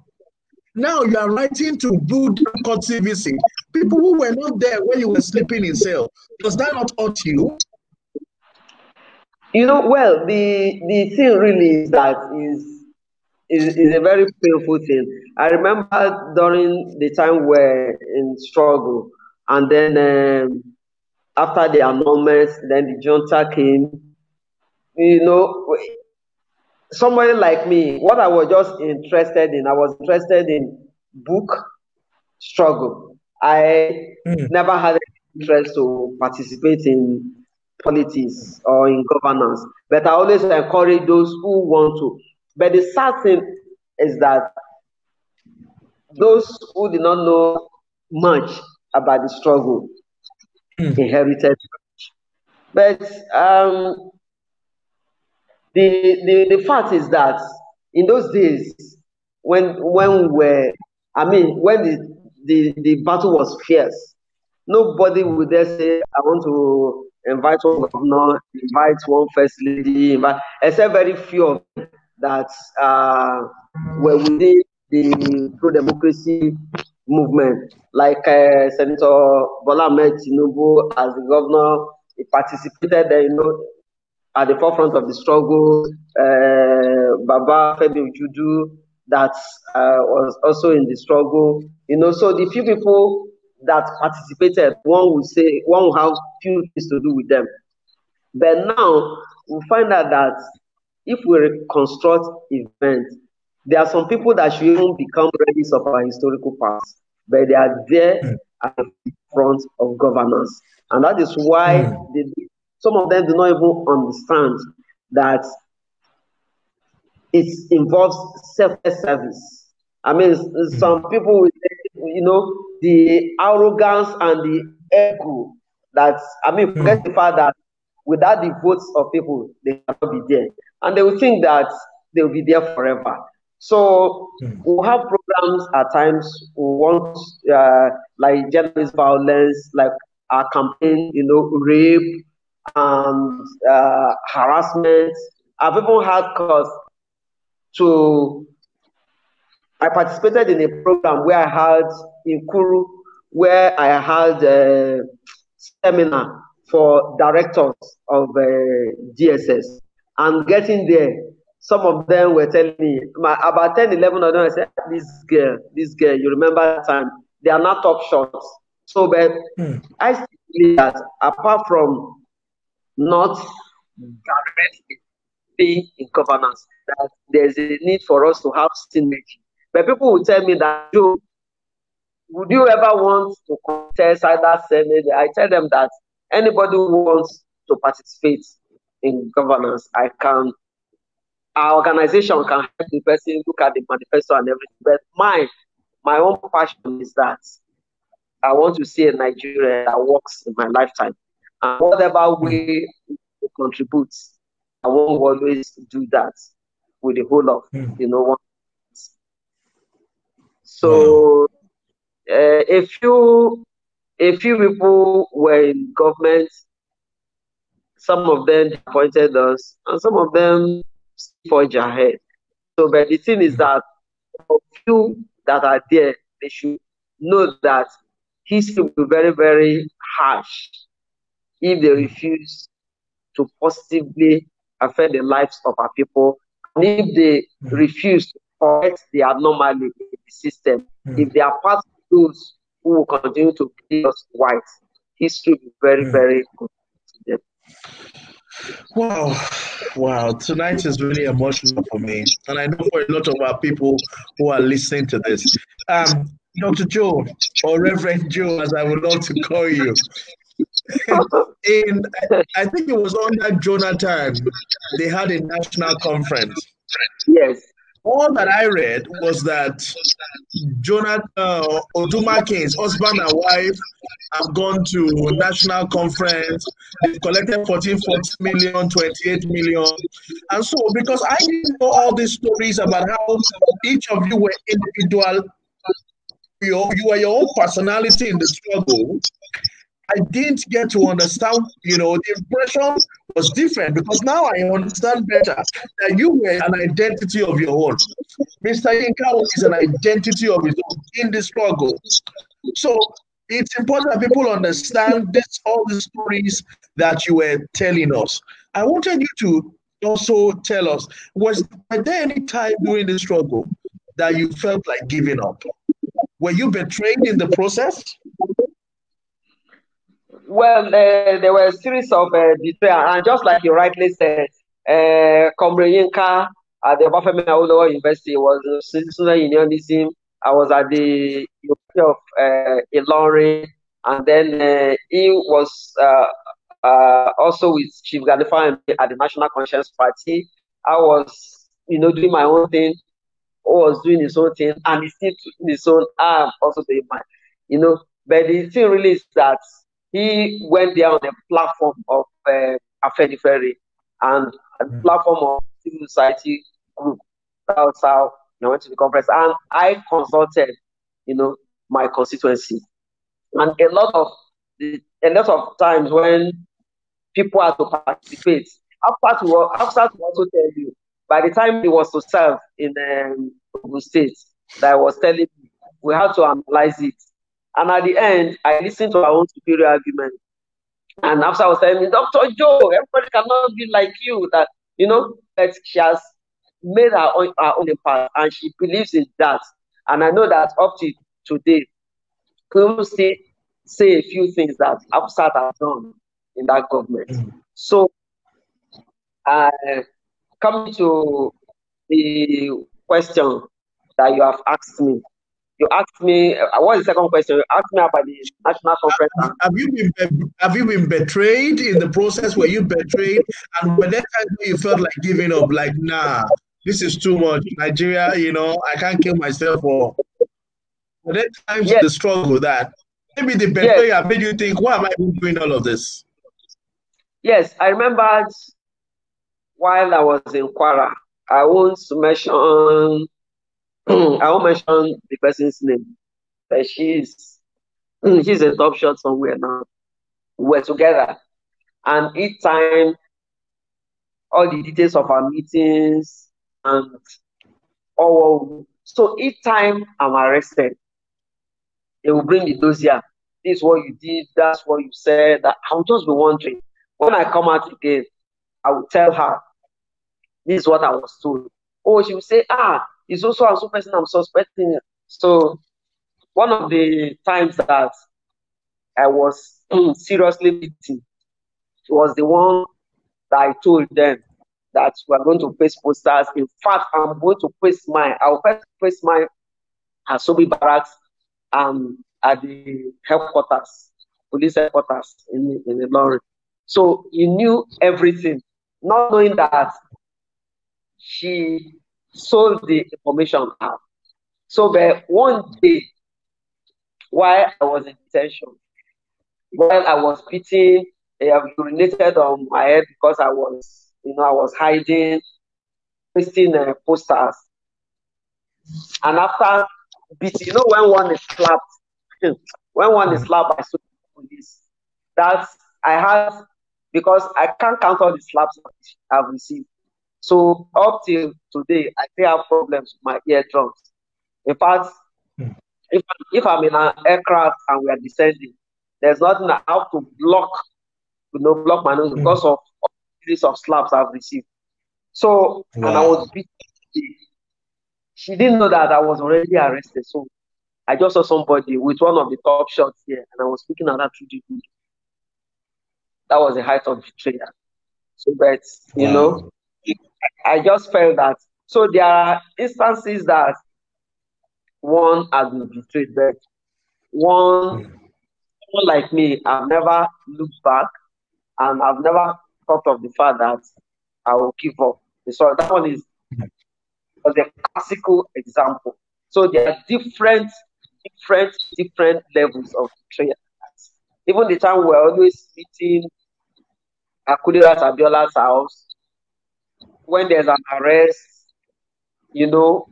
Now you are writing to do democracy visit. People who were not there when you were sleeping in cell. Does that not hurt you? You know, well, the the thing really is that is is, is a very painful thing. I remember during the time we're in struggle, and then um, after the annulments, then the junta came. You know, somebody like me, what I was just interested in, I was interested in book struggle. I mm. never had any interest to participate in politics or in governance. But I always encourage those who want to. But the sad thing is that those who did not know much about the struggle mm. inherited much. But um, the, the the fact is that in those days, when when we were, I mean, when the the, the battle was fierce, nobody would dare say, "I want to invite one governor, invite one first lady," invite, except very few of them that uh, were within the pro-democracy movement, like uh, Senator Bola Ahmed Tinubu as the governor. He participated, uh, you know, at the forefront of the struggle. Uh, Baba Femi Ojudu, that uh, was also in the struggle. You know, so the few people that participated, one would say, one would have few things to do with them. But now we find out that if we reconstruct events, there are some people that should even become relics of our historical past, but they are there mm. at the front of governance. And that is why mm. they, some of them do not even understand that it involves self-service. I mean, mm. some people will say, you know, the arrogance and the ego that, I mean, forget mm. the fact that without the votes of people, they cannot be there. And they will think that they will be there forever. So mm. we have programs at times we want, uh, like gender-based violence, like our campaign, you know, rape and uh, harassment. I've even had cause to, I participated in a program where I had in Kuru, where I had a seminar for directors of uh, D S S. And getting there, some of them were telling me, my, about ten, eleven of them, I said, this girl, this girl, you remember that time, they are not top shots. So, but mm. I still believe that apart from not directly being in governance, that there's a need for us to have synergy. But people will tell me that, you, would you ever want to contest either Senate? I tell them that anybody who wants to participate in governance, I can. Our organization can help the person look at the manifesto and everything. But my, my own passion is that I want to see a Nigeria that works in my lifetime. And whatever way it contributes, I won't always do that with the whole of, you know, one. So uh, a, few, a few people were in government. Some of them appointed us, and some of them forge ahead. So, but the thing is that for few that are there, they should know that history will be very, very harsh if they refuse to positively affect the lives of our people, and if they refuse to correct the abnormality in the system. Mm. If they are part of those who will continue to be us white, history will be very, mm. very good. Yeah. Wow, wow, tonight is really emotional for me, and I know for a lot of our people who are listening to this. Um, Doctor Joe, or Reverend Joe, as I would love to call you, in, I think it was under Jonah time, they had a national conference. Yes. all that I read was that Jonathan uh, Odumakin's husband and wife have gone to a national conference. They've collected fourteen, forty million, twenty-eight million. And so, because I didn't know all these stories about how each of you were individual, you, you were your own personality in the struggle, I didn't get to understand, you know, the impression was different, because now I understand better that you were an identity of your own. Mister M K O is an identity of his own in the struggle. So it's important that people understand that's all the stories that you were telling us. I wanted you to also tell us, was there any time during the struggle that you felt like giving up? Were you betrayed in the process? Well, uh, there were a series of uh, betrayal, and just like you rightly said, Comrade Yinka at the Obafemi Awolowo University was a citizen unionism. I was at the University of uh, Ilorin, and then uh, he was uh, uh, also with Chief Gani Farah at the National Conscience Party. I was, you know, doing my own thing. He was doing his own thing, and he still doing his own. I'm also doing mine, you know. But the thing really is that he went there on the platform of uh, Afeni Ferry and the mm. platform of civil society group. That's how I went to the conference. And I consulted, you know, my constituency. And a lot of the, a lot of times when people had to participate, after to, after to also tell you, by the time it was to serve in um, the state, that I was telling you, we had to analyze it. And at the end, I listened to our own superior argument. And after I was telling me, Doctor Joe, everybody cannot be like you, that, you know, that she has made her own, her own impact, and she believes in that. And I know that up to today, people say, say a few things that Absat has done in that government. Mm-hmm. So, uh, coming to the question that you have asked me, you asked me, uh, what is the second question? You asked me about the national conference. Have, have, you been, have you been betrayed in the process? Were you betrayed? And when that time you felt like giving up, like, nah, this is too much. Nigeria, you know, I can't kill myself. Or when that time yes. the struggle that maybe the betrayal yes. made you think, why am I doing all of this? Yes, I remembered while I was in Kwara, I won't mention I won't mention the person's name, but she's she's a top shot somewhere now. We're together, and each time, all the details of our meetings and all. So each time I'm arrested, they will bring the dossier. This is what you did. That's what you said. That I'll just be wondering. When I come out again, I will tell her this is what I was told. Oh, she will say, ah. It's also a person I'm suspecting. So one of the times that I was seriously beaten was the one that I told them that we are going to paste posters. In fact, I'm going to paste mine. I'll first paste mine at Sobi Barracks and at the headquarters, police headquarters in, in the lorry. So he knew everything, not knowing that she sold the information out. So but one day, while I was in detention, while I was beaten, I have urinated on my head because I was, you know, I was hiding, pasting uh, posters. And after beating, you know, when one is slapped, when one is slapped by police, that's I have because I can't count all the slaps I've received. So up till today, I still have problems with my eardrums. In fact, mm. if, if I'm in an aircraft and we are descending, there's nothing I have to block, you know, block my nose mm. because of all the series of slaps I've received. So, wow. and I was beaten. She didn't know that I was already arrested. So I just saw somebody with one of the top shots here, and I was looking at that through the window. That was the height of betrayal. So, but, you wow. know, I just felt that. So there are instances that one has been betrayed, but one, someone like me, I've never looked back, and I've never thought of the fact that I will give up. So that one is was a classical example. So there are different, different, different levels of betrayal. Even the time we were always meeting at Kudirat Abiola's house, when there's an arrest, you know,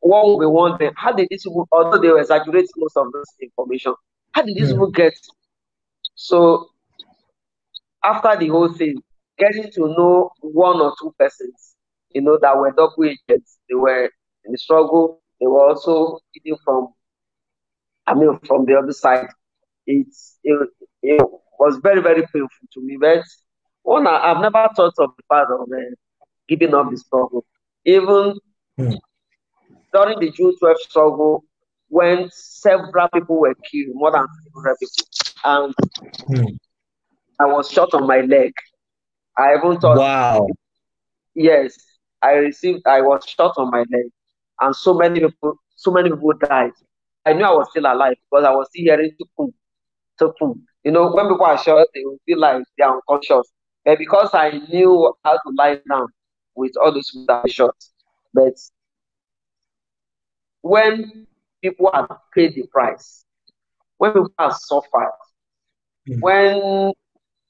what will be wondering, how did this, although they were exaggerating most of this information, how did this book get? So after the whole thing, getting to know one or two persons, you know, that were docu agents, they were in the struggle, they were also eating from, I mean, from the other side. It's, it, it was very, very painful to me. But one, I've never thought of the fact of uh, giving up the struggle. Even mm. during the June twelfth struggle, when several people were killed, more than several people, and mm. I was shot on my leg. I even thought, wow. Yes, I received, I was shot on my leg, and so many people, so many people died. I knew I was still alive because I was still hearing tukum, tukum. You know, when people are shot, they will feel like they are unconscious. But because I knew how to lie down with all those people that were shot, but when people have paid the price, when people have suffered, mm. when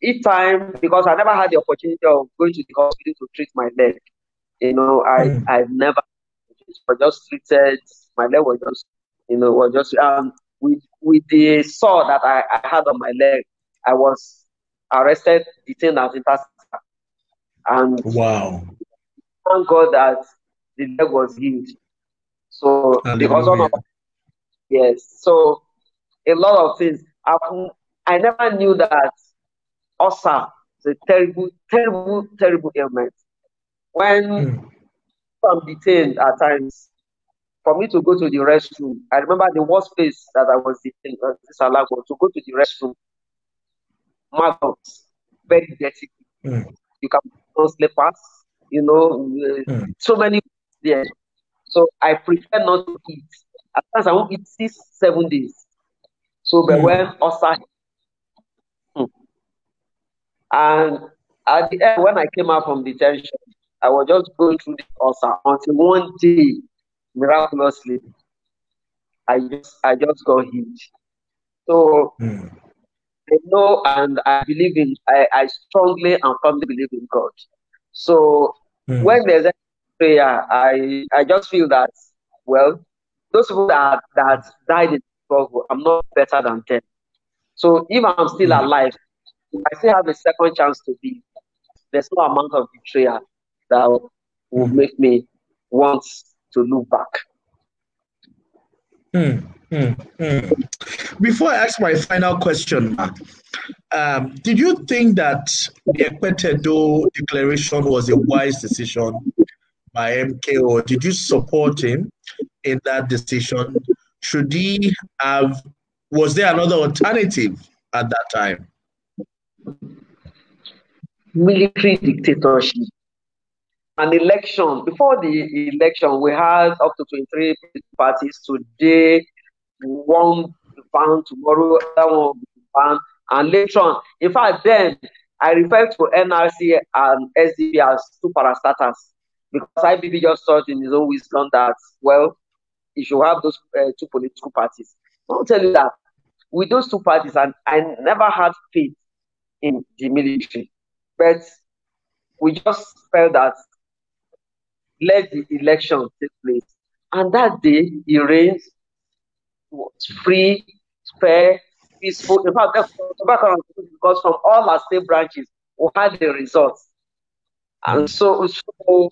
each time, because I never had the opportunity of going to the hospital to treat my leg, you know, I mm. I never, I just treated my leg was just, you know, was just um with with the saw that I, I had on my leg, I was arrested, detained as interceptor, and wow, thank God that the leg was healed. So Hallelujah. Because one of yes, so a lot of things. I I never knew that ulcer is a terrible, terrible, terrible ailment. When mm. I'm detained at times, for me to go to the restroom, I remember the worst place that I was detained was this Alago, to go to the restroom. My house, very dirty. Mm. You can no slippers, you know, mm. so many there. Yeah. So I prefer not to eat. At times I won't eat six, seven days. So but mm. when ulcer. And at the end, when I came out from detention, I was just going through the ulcer until one day, miraculously, I just I just got healed. So mm. I know and I believe in I, I strongly and firmly believe in God. So mm. when there's a prayer, I I just feel that, well, those people that that died in the struggle, I'm not better than them. So if I'm still mm. alive, I still have a second chance to be. There's no amount of betrayal that will mm. make me want to look back. Mm, mm, mm. Before I ask my final question, um, did you think that the Ekwetedo Declaration was a wise decision by M K O? Did you support him in that decision? Should he have, was there another alternative at that time? Military dictatorship. An election. Before the election, we had up to twenty-three parties. Today, one banned, tomorrow, another one banned, and later on. In fact, then I refer to N R C and S D P as two parastatals because I B B just thought in his own wisdom that, well, you should have those uh, two political parties. I'll tell you that with those two parties, and I never had faith in the military, but we just felt that let the election take place. And that day, it rained, was free, fair, peaceful. In fact, that's because from all our state branches, we had the results. And so, so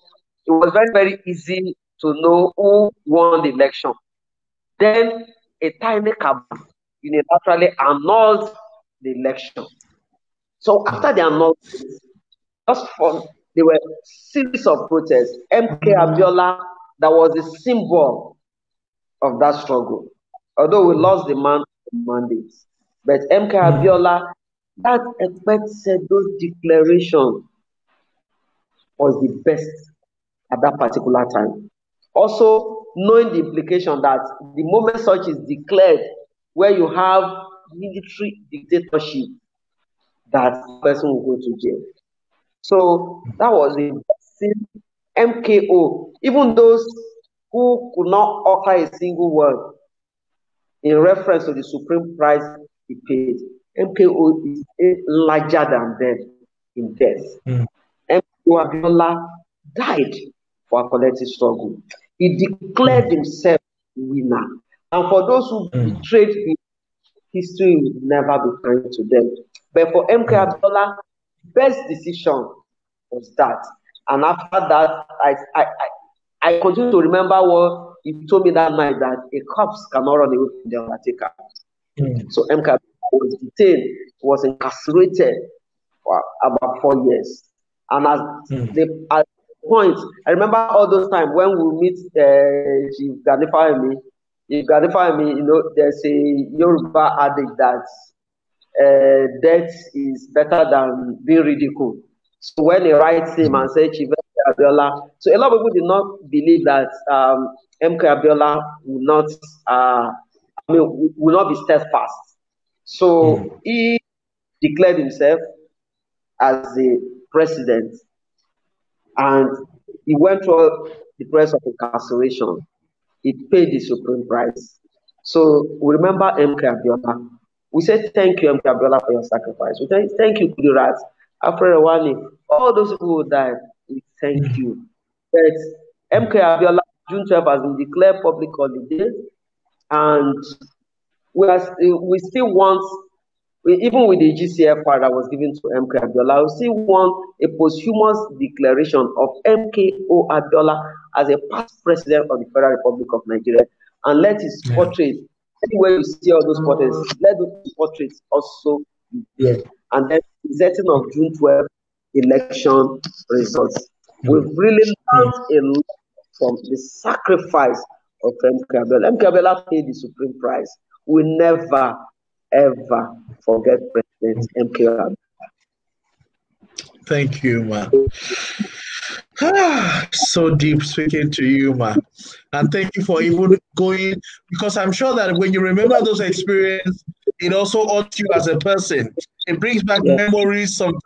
it was very, very easy to know who won the election. Then a tiny cabal unilaterally annulled the election. So after they announced this, just for, there were a series of protests. M K O Abiola, that was a symbol of that struggle. Although we lost the man mandate, but M K O Abiola, that Ekwetedo declaration was the best at that particular time. Also, knowing the implication that the moment such is declared, where you have military dictatorship, that person will go to jail. So that was the best thing M K O even those who could not utter a single word in reference to the supreme price he paid. M K O is larger than them in death. Mm. M K O Abiola died for a collective struggle. He declared mm. himself a winner. And for those who mm. betrayed him, history will never be kind to them. But for M K O mm. Abiola, best decision was that. And after that, I, I, I, I continue to remember what he told me that night, that a corpse cannot run away from the undertaker. Mm. So M K O was detained, was incarcerated for about four years. And at mm. the at point, I remember all those times when we meet uh, Chief Gani Farah, Chief Gani Farah, you know, there's a Yoruba adage that uh, death is better than being ridiculed. So when he writes him and says Chief Abiola, so a lot of people did not believe that um, M K. Abiola would not, uh, I mean, would not be steadfast. So mm. he declared himself as the president, and he went through the price of incarceration. He paid the supreme price. So we remember M K. Abiola. We say thank you, M K. Abiola, for your sacrifice. We say thank you, Kudirat. After a while, all those people who died, we thank you. But M K. Abiola, June twelfth has been declared public holiday, and we, are, we still want, even with the G C F R that was given to M K O Abiola, we still want a posthumous declaration of M K O Abiola as a past president of the Federal Republic of Nigeria, and let his yeah. portrait, anywhere you see all those portraits, let those portraits also be there. And then the setting of June twelfth election results. Mm. We've really learned mm. a lot from the sacrifice of M K O Abiola. M K O Abiola paid the supreme price. We never, ever forget President M K O Abiola. Thank you, ma. Ah, so deep speaking to you, ma. And thank you for even going, because I'm sure that when you remember those experiences, it also haunts you as a person. It brings back yeah. memories sometimes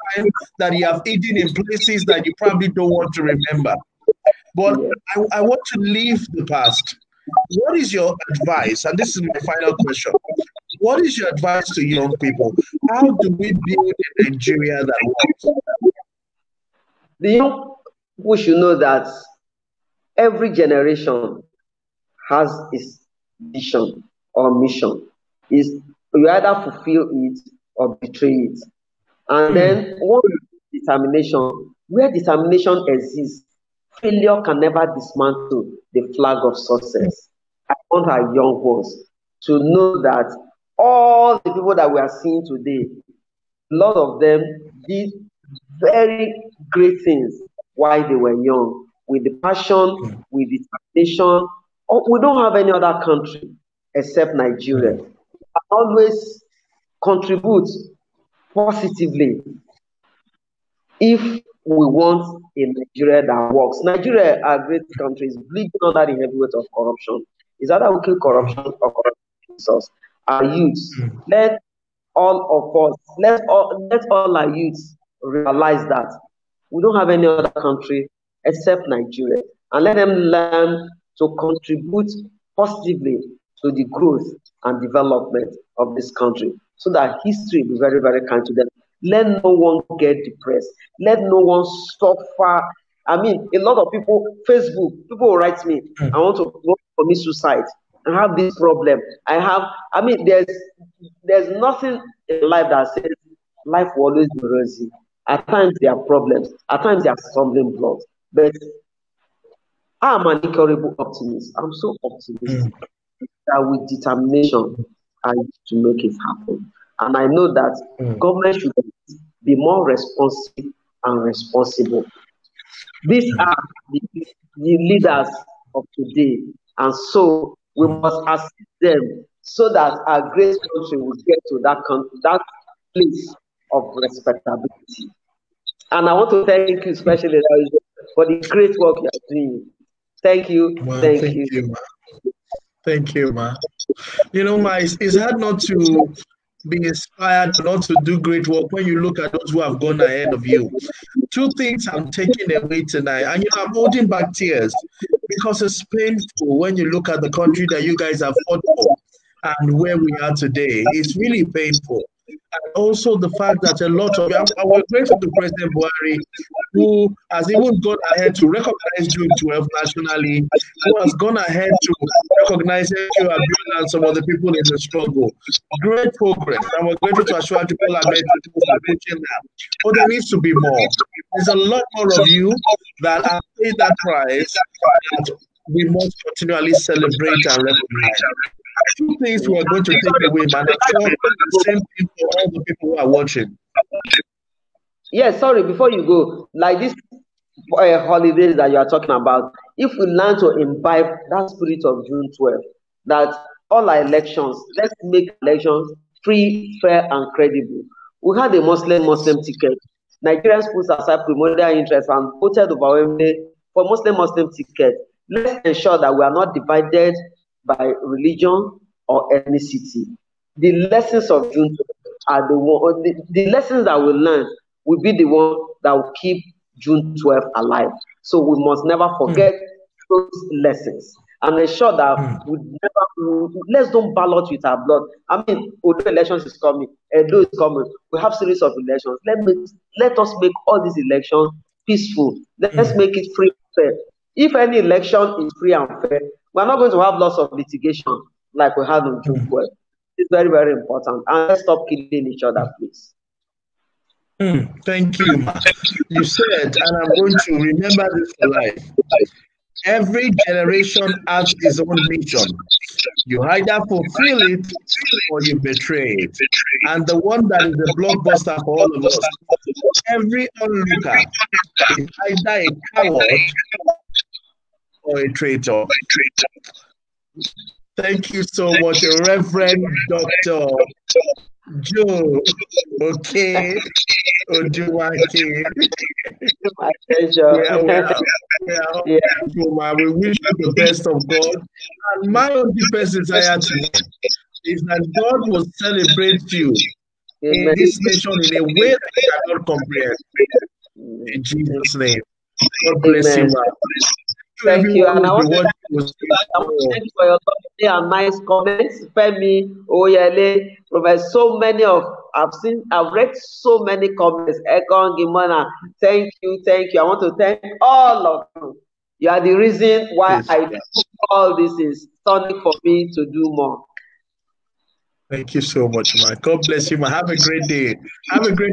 that you have eaten in places that you probably don't want to remember. But yeah. I, I want to leave the past. What is your advice? And this is my final question. What is your advice to young people? How do we build a Nigeria that works? The young people should know that every generation has its vision or mission. It's, you either fulfill it or betray it. And then one determination, where determination exists, failure can never dismantle the flag of success. I want our young ones to know that all the people that we are seeing today, a lot of them did very great things while they were young, with the passion, with determination. Oh, we don't have any other country except Nigeria. I always contribute positively if we want a Nigeria that works. Nigeria, our great country, is bleeding under the heavy weight of corruption. Is that we kill corruption or corruption? Our youths, let all of us, let all, let all our youths realize that we don't have any other country except Nigeria, and let them learn to contribute positively to the growth and development of this country, so that history will be very, very kind to them. Let no one get depressed. Let no one suffer. I mean, a lot of people, Facebook, people write me, I want to commit suicide. I have this problem. I have, I mean, there's there's nothing in life that says life will always be rosy. At times there are problems. At times there are stumbling blocks. But I'm an incurable optimist. I'm so optimistic mm. that with determination, I need to make it happen. And I know that mm. government should be more responsive and responsible. These are the, the leaders of today. And so we must assist them so that our great country will get to that, country, that place of respectability. And I want to thank you especially for the great work you are doing. Thank you. Wow, thank, thank you. you Thank you, ma. You know, ma, it's, it's hard not to be inspired and also do great work when you look at those who have gone ahead of you. Two things I'm taking away tonight, and you know, I'm holding back tears because it's painful when you look at the country that you guys have fought for and where we are today. It's really painful. And also the fact that a lot of, I was grateful to President Buhari, who has even gone ahead to recognize June twelfth nationally, who has gone ahead to recognize M K O Abiola and some of the people in the struggle. Great progress. I was grateful to Achua to call Albert to mention that. But there needs to be more. There's a lot more of you that have paid that price that we must continually celebrate and recognize. Two things we are going to take away, man. The same thing for all the people who are watching. Yeah, sorry, before you go, like this uh, holiday that you are talking about, if we learn to imbibe that spirit of June twelfth, that all our elections, let's make elections free, fair, and credible. We had a Muslim-Muslim ticket. Nigerian schools aside promoted their interests and voted overwhelmingly for Muslim-Muslim ticket. Let's ensure that we are not divided by religion or ethnicity. The lessons of June are the one, the, the lessons that we learn will be the one that will keep June twelfth alive. So we must never forget mm. those lessons and ensure that mm. we never, we, let's don't ballot with our blood. I mean, although elections is coming, Edo is coming, we have series of elections. Let me, let us make all these elections peaceful. Let's mm. make it free and fair. If any election is free and fair, we're not going to have lots of litigation like we had on June twelfth. It's very, very important. And let's stop killing each other, please. Mm, thank you. You said, and I'm going to remember this for life. Every generation has its own mission. You either fulfill it or you betray it. And the one that is a blockbuster for all of us, every onlooker is either a coward or a traitor. Thank you so much, Reverend Doctor Joe Okei-Odumakin. My pleasure. Yeah, we, are, we, are yeah. People, we wish you the best of God. And my own deepest desire to is that God will celebrate you Amen. in this nation in a way that you cannot comprehend. In Jesus' name. God bless Amen. you. Man. Thank Everyone you, and I want to thank you for your lovely and nice comments. Femi, Oyele, Professor, so many of I've seen, I've read so many comments. Egon, Gimana, thank you, thank you. I want to thank all of you. You are the reason why yes, I yes. do all this is stunning for me to do more. Thank you so much, man. God bless you, man. Have a great day. Have a great.